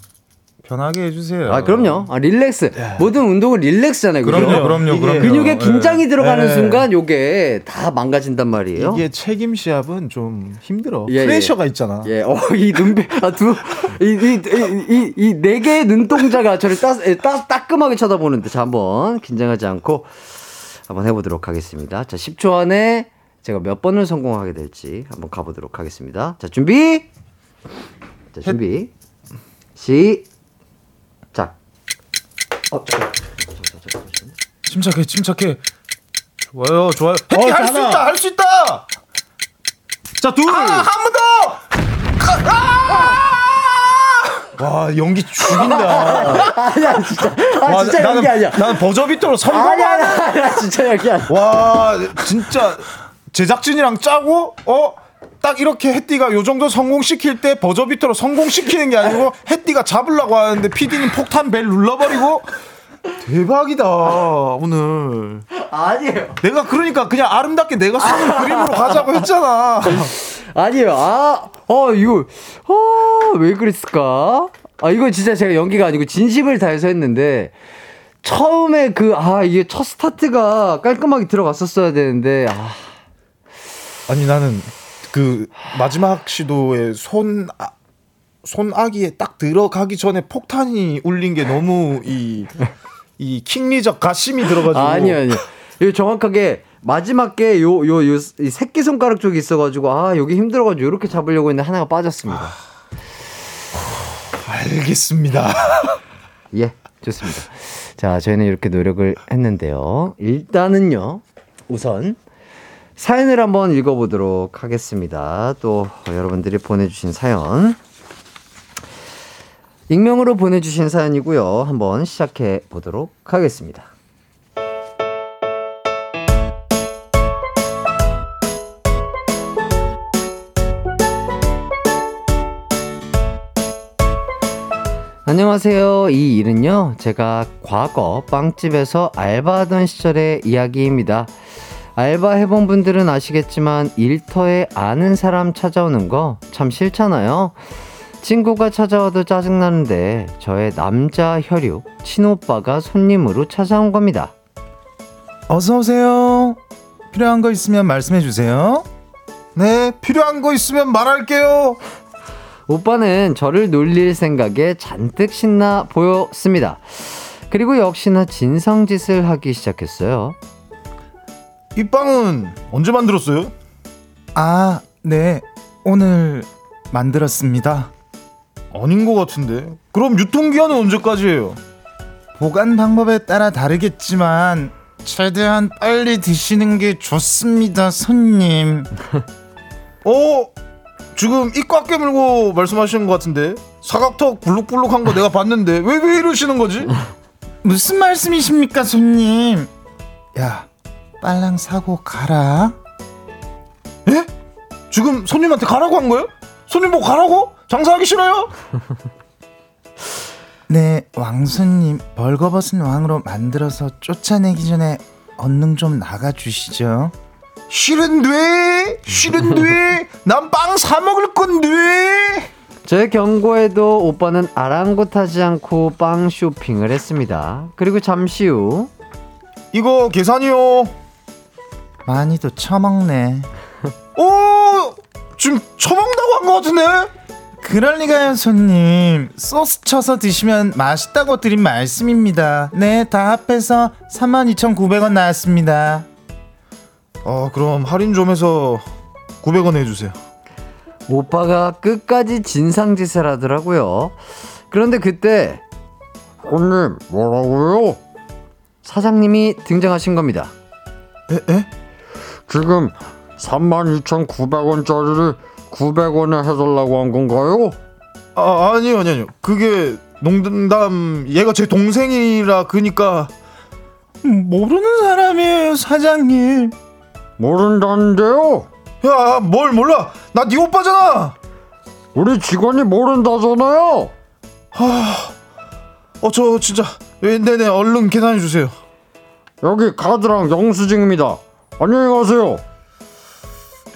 편하게 해주세요. 아, 그럼요. 아, 릴렉스. 예. 모든 운동은 릴렉스잖아요. 그렇죠? 그럼요, 그럼요, 그럼요. 근육에 긴장이 예. 들어가는 예. 순간 요게 다 망가진단 말이에요. 이게 책임 시합은 좀 힘들어. 예, 프레셔가 예. 있잖아. 예, 어, 이 눈빛, 아, 두, 이, 이, 이, 이, 이 네 개의 눈동자가 저를 따, 따, 따끔하게 쳐다보는데, 자, 한번 긴장하지 않고 한번 해보도록 하겠습니다. 자, 십 초 안에 제가 몇 번을 성공하게 될지 한번 가보도록 하겠습니다. 자, 준비! 자, 준비. 시, 어, 잠깐. 침착해, 침착해. 좋아요, 좋아요. 햇띠 할 수 있다, 할 수 있다. 자, 둘. 아, 한 번 더. 아! 와, 연기 죽인다. 아니야, 진짜. 아, 와, 진짜 나는, 연기 아니야. 나는 버저비터로 성공한. 아니야, 아니야, 진짜 연기 아니야. 와, 진짜 제작진이랑 짜고 어? 딱 이렇게 햇띠가 요 정도 성공시킬 때 버저비터로 성공시키는 게 아니고 햇띠가 잡으려고 하는데 피디는 폭탄 벨 눌러버리고. 대박이다 오늘. 아니에요. 내가 그러니까 그냥 아름답게 내가 쓰는 그림으로 가자고 했잖아. 아니에요. 아, 어, 이거 어, 왜 그랬을까? 아, 이거 진짜 제가 연기가 아니고 진심을 다해서 했는데 처음에 그 아, 이게 첫 스타트가 깔끔하게 들어갔었어야 되는데. 아. 아니, 나는 그 마지막 시도에 손 손아귀에 딱 들어가기 전에 폭탄이 울린 게 너무 이 이 킹리적 가심이 들어가지고. 아니요, 아니요. 이 정확하게 마지막에 요 요 요 이 새끼 손가락 쪽이 있어가지고 아, 여기 힘들어가지고 이렇게 잡으려고 했는데 하나가 빠졌습니다. 아, 알겠습니다. 예, 좋습니다. 자, 저희는 이렇게 노력을 했는데요. 일단은요, 우선. 사연을 한번 읽어보도록 하겠습니다. 또 여러분들이 보내주신 사연, 익명으로 보내주신 사연이고요. 한번 시작해 보도록 하겠습니다. 안녕하세요. 이 일은요, 제가 과거 빵집에서 알바하던 시절의 이야기입니다. 알바 해본 분들은 아시겠지만 일터에 아는 사람 찾아오는 거 참 싫잖아요. 친구가 찾아와도 짜증나는데 저의 남자 혈육 친오빠가 손님으로 찾아온 겁니다. 어서오세요. 필요한 거 있으면 말씀해주세요. 네, 필요한 거 있으면 말할게요. 오빠는 저를 놀릴 생각에 잔뜩 신나 보였습니다. 그리고 역시나 진성짓을 하기 시작했어요. 이 빵은 언제 만들었어요? 아, 네, 오늘 만들었습니다. 아닌 것 같은데. 그럼 유통기한은 언제까지예요? 보관 방법에 따라 다르겠지만 최대한 빨리 드시는 게 좋습니다, 손님. 어? 지금 입 꽉 깨물고 말씀하시는 것 같은데, 사각턱 불룩불룩한 거 내가 봤는데 왜, 왜 이러시는 거지? 무슨 말씀이십니까, 손님? 야, 빨랑 사고 가라. 예? 지금 손님한테 가라고 한 거예요? 손님 뭐 가라고? 장사하기 싫어요? 네, 왕손님, 벌거벗은 왕으로 만들어서 쫓아내기 전에 언능 좀 나가주시죠. 싫은데? 싫은데? 난 빵 사 먹을 건데? 제 경고에도 오빠는 아랑곳하지 않고 빵 쇼핑을 했습니다. 그리고 잠시 후, 이거 계산이요. 많이도 처먹네. 오, 지금 처먹는다고 한 것 같은데? 그럴 리가요, 손님. 소스 쳐서 드시면 맛있다고 드린 말씀입니다. 네, 다 합해서 삼만 이천구백 원 나왔습니다. 어, 그럼 할인 좀 해서 구백 원 해주세요. 오빠가 끝까지 진상짓을 하더라고요. 그런데 그때 손님 뭐라고요? 사장님이 등장하신 겁니다. 에? 에? 지금 삼만 이천구백 원짜리를 구백 원에 해달라고 한 건가요? 아, 아니요 아니요 그게 농담. 얘가 제 동생이라. 그니까 모르는 사람이에요, 사장님. 모른다는데요? 야, 뭘 몰라? 나 네 오빠잖아. 우리 직원이 모른다잖아요. 하... 어, 저 진짜... 네네, 얼른 계산해 주세요. 여기 카드랑 영수증입니다. 안녕히 가세요.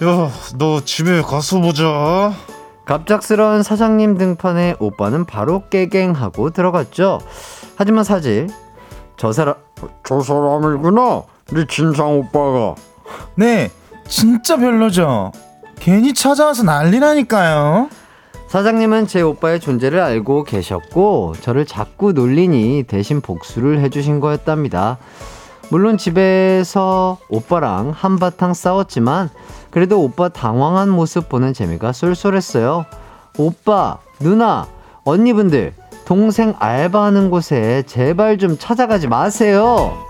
야, 너 집에 가서 보자. 갑작스러운 사장님 등판에 오빠는 바로 깨갱하고 들어갔죠. 하지만 사실 저 사람... 저 사람이구나, 네 진상 오빠가. 네, 진짜 별로죠. 괜히 찾아와서 난리라니까요. 사장님은 제 오빠의 존재를 알고 계셨고 저를 자꾸 놀리니 대신 복수를 해주신 거였답니다. 물론 집에서 오빠랑 한바탕 싸웠지만 그래도 오빠 당황한 모습 보는 재미가 쏠쏠했어요. 오빠, 누나, 언니분들, 동생 알바하는 곳에 제발 좀 찾아가지 마세요.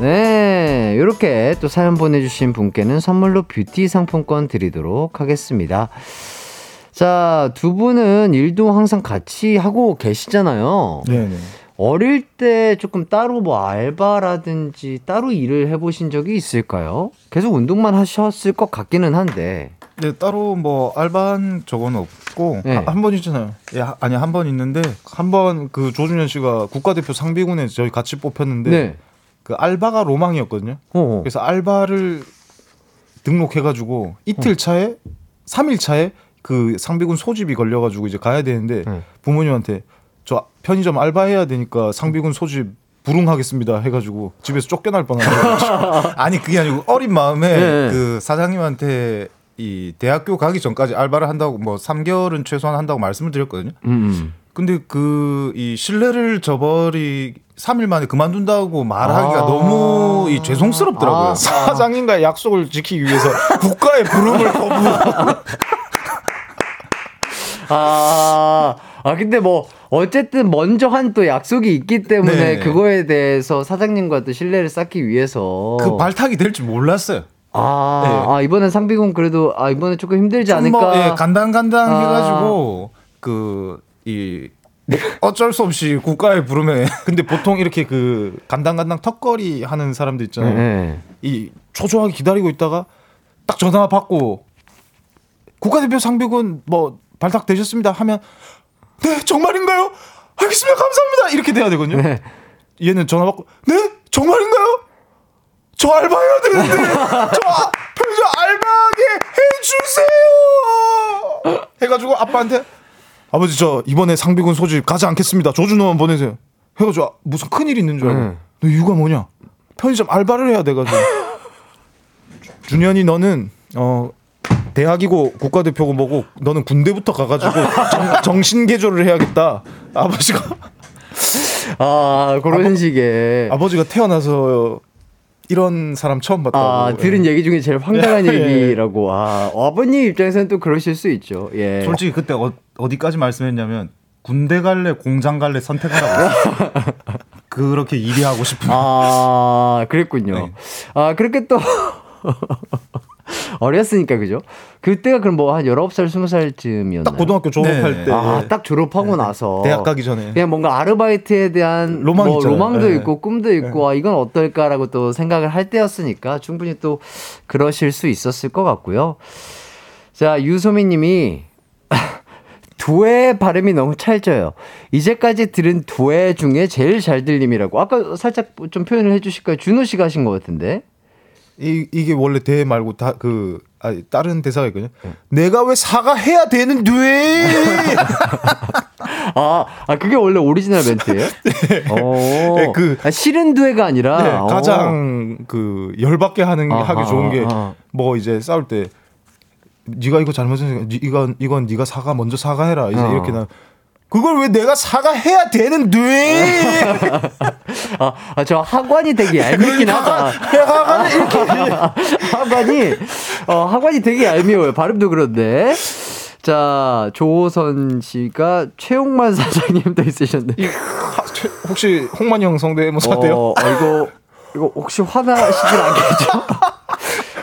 네, 이렇게 또 사연 보내주신 분께는 선물로 뷰티 상품권 드리도록 하겠습니다. 자, 두 분은 일도 항상 같이 하고 계시잖아요. 네네. 어릴 때 조금 따로 뭐 알바라든지 따로 일을 해보신 적이 있을까요? 계속 운동만 하셨을 것 같기는 한데. 네, 따로 뭐 알바한 적은 없고. 네. 한 번 있잖아요. 예, 아니 한 번 있는데 한 번 그 조준현 씨가 국가대표 상비군에 저희 같이 뽑혔는데. 네. 그 알바가 로망이었거든요. 어어. 그래서 알바를 등록해가지고 이틀 차에, 삼 일 차에 그 상비군 소집이 걸려가지고 이제 가야 되는데, 네, 부모님한테 저 편의점 알바해야 되니까 상비군 소집 불응하겠습니다 해가지고 집에서 쫓겨날 뻔한. 아니 그게 아니고 어린 마음에, 네, 그 사장님한테 이 대학교 가기 전까지 알바를 한다고 뭐 삼 개월은 최소한 한다고 말씀을 드렸거든요. 음. 근데 그 이 신뢰를 저버리 삼 일 만에 그만둔다고 말하기가 아~ 너무 이 죄송스럽더라고요. 아~ 사장님과의 약속을 지키기 위해서 국가의 부름을 거부하고. 아, 아, 근데 뭐 어쨌든 먼저 한 또 약속이 있기 때문에, 네네, 그거에 대해서 사장님과 또 신뢰를 쌓기 위해서 그 발탁이 될 줄 몰랐어요. 아, 네. 아, 이번엔 상비군 그래도 아 이번에 조금 힘들지 않을까. 뭐, 예, 간당간당 아~ 해가지고 그 이 어쩔 수 없이 국가의 부름에. 근데 보통 이렇게 그 간당간당 턱걸이 하는 사람들 있잖아요. 네. 이 초조하게 기다리고 있다가 딱 전화 받고 국가대표 상비군 뭐 발탁되셨습니다 하면, 네, 정말인가요? 알겠습니다, 감사합니다, 이렇게 돼야 되거든요. 네. 얘는 전화 받고, 네, 정말인가요? 저 알바해야 되는데 저 편의점 알바하게 해주세요 해가지고 아빠한테, 아버지 저 이번에 상비군 소집 가지 않겠습니다, 조준호만 보내세요 해가지고 무슨 큰일이 있는 줄 알고. 응. 너 이유가 뭐냐, 편의점 알바를 해야 돼가지고. 준현이 너는 어 대학이고 국가대표고 뭐고 너는 군대부터 가가지고 정, 정신개조를 해야겠다. 아버지가 아 그런 아버, 식의 아버지가 태어나서 이런 사람 처음 봤다고. 아, 들은 예. 얘기 중에 제일 황당한 예. 얘기라고. 아, 아버님 입장에서는 또 그러실 수 있죠. 예. 솔직히 그때 어, 어디까지 말씀했냐면 군대 갈래 공장 갈래 선택하라고 그렇게 일이 하고 싶은. 아 그랬군요. 네. 아 그렇게 또 어렸으니까 그죠? 그때가 그럼 뭐 한 열아홉 살 스무 살쯤이었나요? 딱 고등학교 졸업할 네. 때. 아, 딱 졸업하고 네. 나서 대학 가기 전에 그냥 뭔가 아르바이트에 대한 로망 뭐 로망도 네. 있고 꿈도 있고 네. 아, 이건 어떨까라고 또 생각을 할 때였으니까 충분히 또 그러실 수 있었을 것 같고요. 자, 유소미님이 두의 발음이 너무 찰져요. 이제까지 들은 두의 중에 제일 잘 들림이라고. 아까 살짝 좀 표현을 해주실까요? 준호 씨가 하신 것 같은데. 이, 이게 원래 대 말고 다 그 아니 다른 대사가 있거든요. 응. 내가 왜 사과해야 되는데? 아, 아 그게 원래 오리지널 멘트예요? 네. 네, 그 아, 싫은 두애가 아니라 네, 가장 그 열받게 하는 아하, 하기 좋은 게 뭐 이제 싸울 때 네가 이거 잘못했으니까 이건 이건 네가 사과 먼저 사과해라. 이제 어. 이렇게 나. 그걸 왜 내가 사과해야 되는데? 아, 아, 저 하관이 되게 얄밉긴 하다. 하관이 이렇게. 하관이, 어, 하관이 되게 얄미워요. 발음도 그런데. 자, 조호선 씨가 최홍만 사장님도 있으셨는데. 혹시 홍만영 성대모사 사태요? 어, 아, 이거, 이거 혹시 화나시진 않겠죠?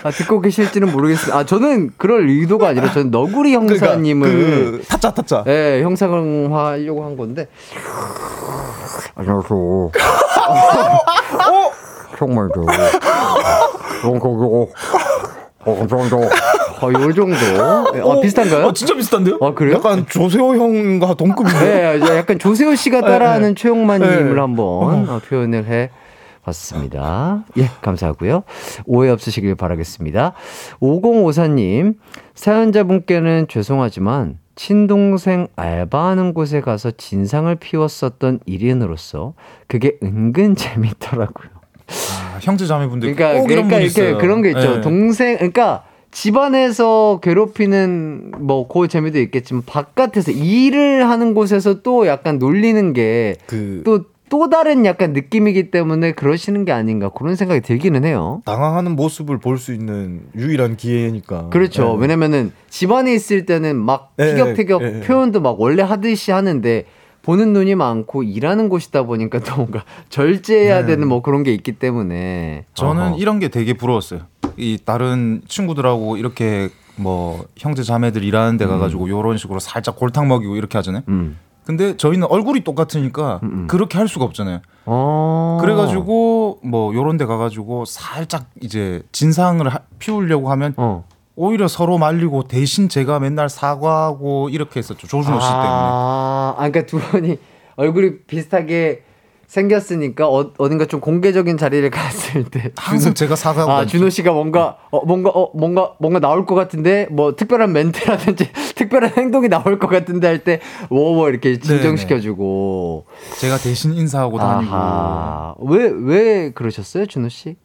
아, 듣고 계실지는 모르겠습니다. 아, 저는 그럴 의도가 아니라 저는 너구리 형사님을 그러니까, 그, 타짜 타짜. 예, 형상화하려고 한 건데. 안녕하세요. 어? 정말요. 정말요. 어, 감사합니다. 아, 요 정도. 아, 비슷한가요? 아, 진짜 비슷한데요? 아, 그래요? 약간 조세호 형과 동급인데. 네, 약간 조세호 씨가 따라하는 네. 최용만님을 네. 한번 어. 표현을 해. 맞습니다. 예, 감사하고요. 오해 없으시길 바라겠습니다. 오공오사 님, 사연자분께는 죄송하지만 친동생 알바하는 곳에 가서 진상을 피웠었던 일인으로서 그게 은근 재밌더라고요. 아, 형제 자매분들 그러니까, 꼭 이런 그러니까 이렇게 있어요. 그런 게 있죠. 네. 동생 그러니까 집안에서 괴롭히는 뭐 그 재미도 있겠지만 바깥에서 일을 하는 곳에서 또 약간 놀리는 게 또 그... 또 다른 약간 느낌이기 때문에 그러시는 게 아닌가 그런 생각이 들기는 해요. 당황하는 모습을 볼 수 있는 유일한 기회니까. 그렇죠. 네. 왜냐면은 집안에 있을 때는 막 티격태격 네. 표현도 막 원래 하듯이 하는데 보는 눈이 많고 일하는 곳이다 보니까 또 뭔가 절제해야 네. 되는 뭐 그런 게 있기 때문에. 저는 어허. 이런 게 되게 부러웠어요. 이 다른 친구들하고 이렇게 뭐 형제 자매들 일하는 데 가가지고 음. 이런 식으로 살짝 골탕 먹이고 이렇게 하잖아요. 음. 근데 저희는 얼굴이 똑같으니까 음음. 그렇게 할 수가 없잖아요. 아~ 그래가지고 뭐 이런 데 가가지고 살짝 이제 진상을 하, 피우려고 하면 어. 오히려 서로 말리고 대신 제가 맨날 사과하고 이렇게 했었죠. 조준호 씨 아~ 때문에. 아, 그러니까 두 분이 얼굴이 비슷하게 생겼으니까 어, 어딘가 좀 공개적인 자리를 갔을 때 항상 제가 사과하고 아, 준호 씨가 뭔가 어, 뭔가 어, 뭔가 뭔가 나올 것 같은데 뭐 특별한 멘트라든지 특별한 행동이 나올 것 같은데 할 때 워워 이렇게 진정시켜주고 네네. 제가 대신 인사하고 아하. 다니고 왜 왜 그러셨어요 준호 씨?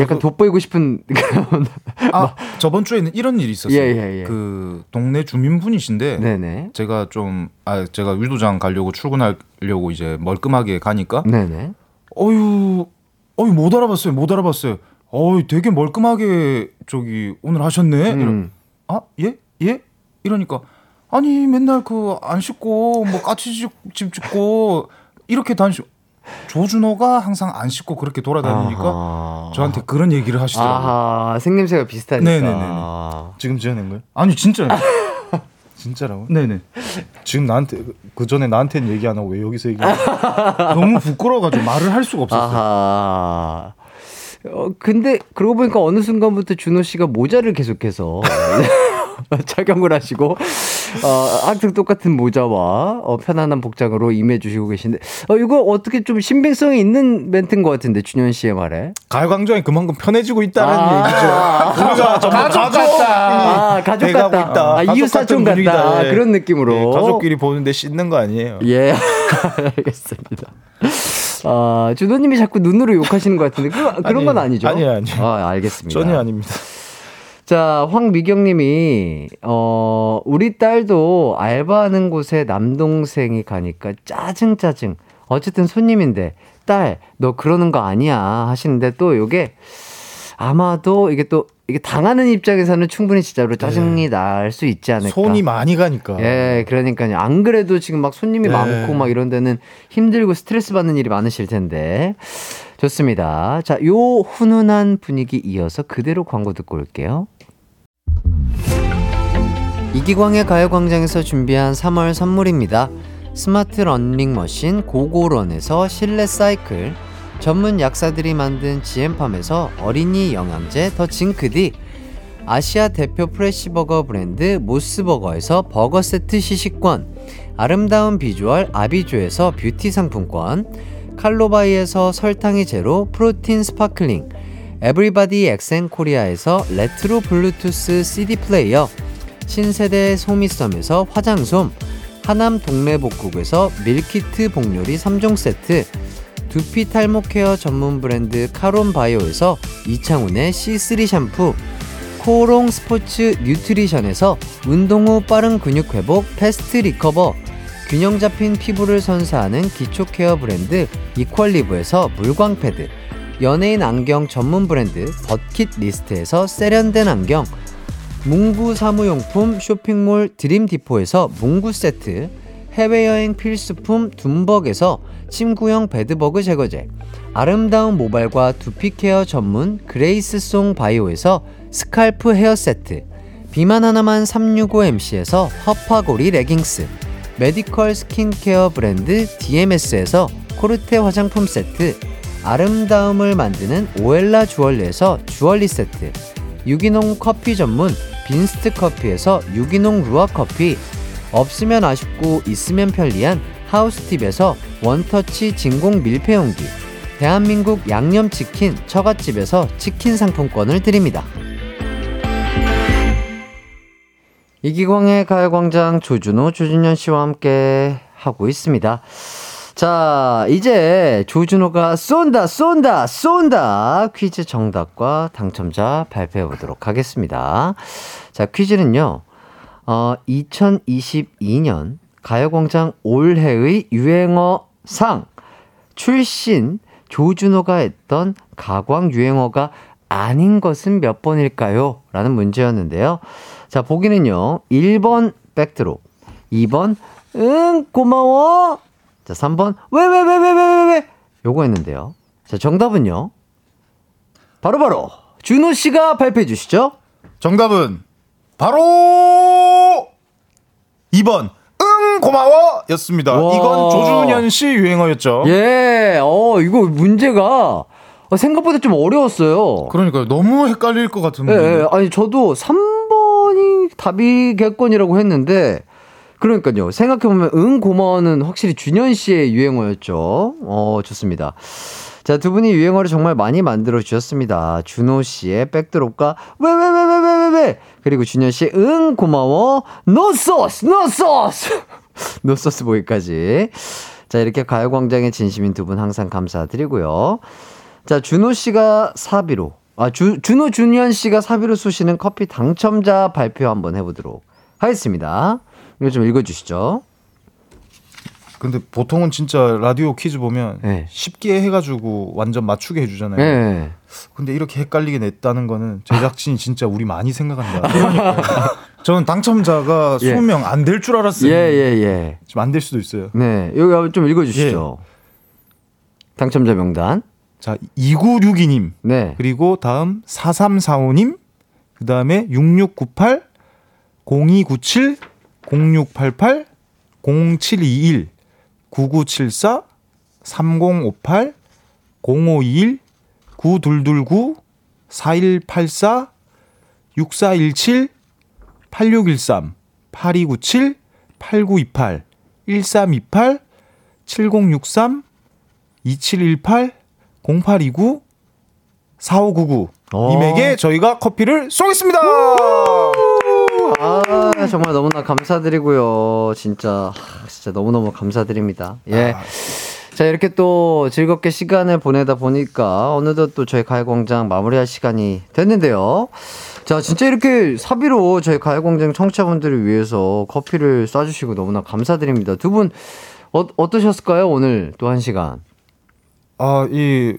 약간 저도... 돋보이고 싶은 그런 아 저번 주에는 이런 일이 있었어요. 예, 예, 예. 그 동네 주민분이신데 네네. 제가 좀 아 제가 유도장 가려고 출근하려고 이제 멀끔하게 가니까 네네. 어유 어유 못 알아봤어요. 못 알아봤어요. 어유 되게 멀끔하게 저기 오늘 하셨네. 음. 이런 아 예 예 이러니까 아니 맨날 그 안 씻고 뭐 까치집 집 짓고 이렇게 다니시. 조준호가 항상 안 씻고 그렇게 돌아다니니까 아하. 저한테 그런 얘기를 하시더라고요. 아, 생김새가 비슷하니까. 네네네. 지금 지어낸 거예요? 아니 진짜요. 진짜라고? 네네. 지금 나한테 그 전에 나한테는 얘기 안 하고 왜 여기서 얘기해? 너무 부끄러워가지고 말을 할 수가 없었어요. 아하. 어 근데 그러고 보니까 어느 순간부터 준호 씨가 모자를 계속해서. 착용을 하시고 어, 항상 똑같은 모자와 어, 편안한 복장으로 임해주시고 계신데 어, 이거 어떻게 좀 신빙성이 있는 멘트인 것 같은데 준현 씨의 말에 가요광장이 그만큼 편해지고 있다는 아~ 얘기죠. 우리가 아~ 가족 같다. 아, 가족 같다. 있다. 아, 이웃 사촌 같다. 예. 그런 느낌으로 예, 가족끼리 보는데 씻는 거 아니에요. 예, 알겠습니다. 아, 준호님이 자꾸 눈으로 욕하시는 것 같은데 그, 그런 아니, 건 아니죠? 아니요, 아니요. 아, 알겠습니다. 전혀 아닙니다. 자, 황미경님이 어 우리 딸도 알바하는 곳에 남동생이 가니까 짜증 짜증. 어쨌든 손님인데 딸 너 그러는 거 아니야 하시는데 또 요게 아마도 이게 또 이게 당하는 입장에서는 충분히 진짜로 짜증이 네. 날 수 있지 않을까. 손이 많이 가니까. 예, 그러니까요. 안 그래도 지금 막 손님이 네. 많고 막 이런 데는 힘들고 스트레스 받는 일이 많으실 텐데. 좋습니다. 자, 요 훈훈한 분위기 이어서 그대로 광고 듣고 올게요. 이기광의 가요광장에서 준비한 삼월 선물입니다. 스마트 러닝머신 고고런에서 실내 사이클, 전문 약사들이 만든 지엠팜에서 어린이 영양제 더 징크디, 아시아 대표 프레시버거 브랜드 모스버거에서 버거세트 시식권, 아름다운 비주얼 아비조에서 뷰티 상품권, 칼로바이에서 설탕이 제로 프로틴 스파클링, 에브리바디 엑센코리아에서 레트로 블루투스 씨디 플레이어, 신세대 소미섬에서 화장솜, 하남 동래복국에서 밀키트 복요리 삼 종 세트, 두피 탈모 케어 전문 브랜드 카론바이오에서 이창훈의 씨쓰리 샴푸, 코오롱 스포츠 뉴트리션에서 운동 후 빠른 근육 회복 패스트 리커버, 균형 잡힌 피부를 선사하는 기초 케어 브랜드 이퀄리브에서 물광 패드, 연예인 안경 전문 브랜드 버킷 리스트에서 세련된 안경, 문구 사무용품 쇼핑몰 드림디포에서 문구 세트, 해외여행 필수품 둠벅에서 침구형 베드버그 제거제, 아름다운 모발과 두피케어 전문 그레이스송 바이오에서 스칼프 헤어세트, 비만 하나만 삼육오 엠씨에서 허파고리 레깅스, 메디컬 스킨케어 브랜드 디엠에스에서 코르테 화장품 세트, 아름다움을 만드는 오엘라 주얼리에서 주얼리 세트, 유기농 커피 전문 빈스트 커피에서 유기농 루아 커피, 없으면 아쉽고 있으면 편리한 하우스팁에서 원터치 진공 밀폐용기, 대한민국 양념치킨 처갓집에서 치킨 상품권을 드립니다. 이기광의 가요광장 조준호, 조준현 씨와 함께 하고 있습니다. 자, 이제 조준호가 쏜다 쏜다 쏜다 퀴즈 정답과 당첨자 발표해 보도록 하겠습니다. 자, 퀴즈는요, 어, 이천이십이 년 가요광장 올해의 유행어 상 출신 조준호가 했던 가광 유행어가 아닌 것은 몇 번일까요? 라는 문제였는데요. 자, 보기는요, 일 번 백드롭, 이 번 응 고마워, 자, 삼 번 왜왜왜왜왜왜 요거 했는데요. 자, 정답은요, 바로바로 준호 씨가 발표해 주시죠. 정답은 바로 이 번 응 고마워 였습니다. 이건 조준현 씨 유행어였죠. 예, 어, 이거 문제가 생각보다 좀 어려웠어요. 그러니까요, 너무 헷갈릴 것 같은데. 예, 예, 아니 저도 삼 번이 답이겠건이라고 했는데, 그러니까요, 생각해보면 응 고마워는 확실히 준현 씨의 유행어였죠. 어, 좋습니다. 자, 두 분이 유행어를 정말 많이 만들어주셨습니다. 준호 씨의 백드롭과 왜왜왜왜왜왜, 그리고 준현 씨의 응 고마워, 노소스 노소스 노소스 보기까지. 자, 이렇게 가요광장의 진심인 두 분 항상 감사드리고요. 자, 준호 씨가 사비로, 아, 주, 준호 준현 씨가 사비로 쏘시는 커피 당첨자 발표 한번 해보도록 하겠습니다. 이거 좀 읽어주시죠. 근데 보통은 진짜 라디오 퀴즈 보면 네. 쉽게 해가지고 완전 맞추게 해주잖아요. 네. 근데 이렇게 헷갈리게 냈다는 거는 제작진이 진짜 우리 많이 생각한다. 그러니까 저는 당첨자가 스무 명 안 될 줄 알았어요. 예예예. 예. 지금 안 될 수도 있어요. 네, 여기 한번 좀 읽어주시죠. 예. 당첨자 명단. 자, 이구육이 님, 네. 그리고 다음 사삼사오 님, 그 다음에 육육구팔, 공이구칠, 공육팔팔, 공칠이일, 구구칠사, 삼공오팔, 공오이일, 구이이구, 사일팔사, 육사일칠, 팔육일삼, 팔이구칠, 팔구이팔, 일삼이팔, 칠공육삼, 이칠일팔, 공팔이구, 사오구구. 오. 님에게 저희가 커피를 쏘겠습니다. 아, 정말 너무나 감사드리고요. 진짜 진짜 너무너무 감사드립니다. 예. 아. 자, 이렇게 또 즐겁게 시간을 보내다 보니까 어느덧 또 저희 가요광장 마무리할 시간이 됐는데요. 자, 진짜 이렇게 사비로 저희 가요광장 청취자분들을 위해서 커피를 쏴주시고 너무나 감사드립니다. 두 분 어, 어떠셨을까요? 오늘 또 한 시간. 아, 이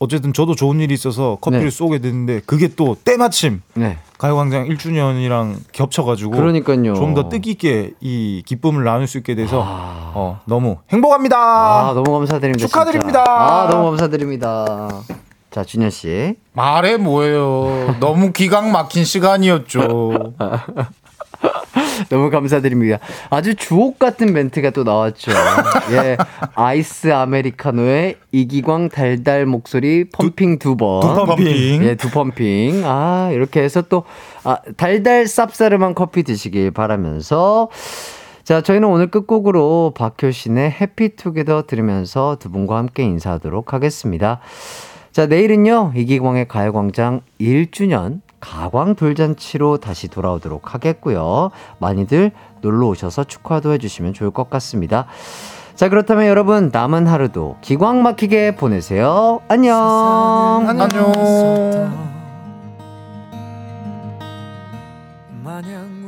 어쨌든 저도 좋은 일이 있어서 커피를 네. 쏘게 됐는데 그게 또 때마침 네. 가요광장 일 주년이랑 겹쳐가지고 그러니까요. 좀 더 뜻깊게 이 기쁨을 나눌 수 있게 돼서 아... 어, 너무 행복합니다. 아, 너무 감사드립니다. 축하드립니다. 진짜. 아, 너무 감사드립니다. 자, 준현 씨. 말해 뭐예요. 너무 기강 막힌 시간이었죠. 너무 감사드립니다. 아주 주옥 같은 멘트가 또 나왔죠. 예, 아이스 아메리카노의 이기광 달달 목소리 펌핑 두 번. 두 펌핑. 예, 두 펌핑. 아, 이렇게 해서 또 아, 달달 쌉싸름한 커피 드시길 바라면서 자, 저희는 오늘 끝곡으로 박효신의 해피투게더 들으면서 두 분과 함께 인사하도록 하겠습니다. 자, 내일은요. 이기광의 가요광장 일 주년 가광 돌잔치로 다시 돌아오도록 하겠고요. 많이들 놀러 오셔서 축하도 해주시면 좋을 것 같습니다. 자, 그렇다면 여러분 남은 하루도 기광 막히게 보내세요. 안녕. 안녕.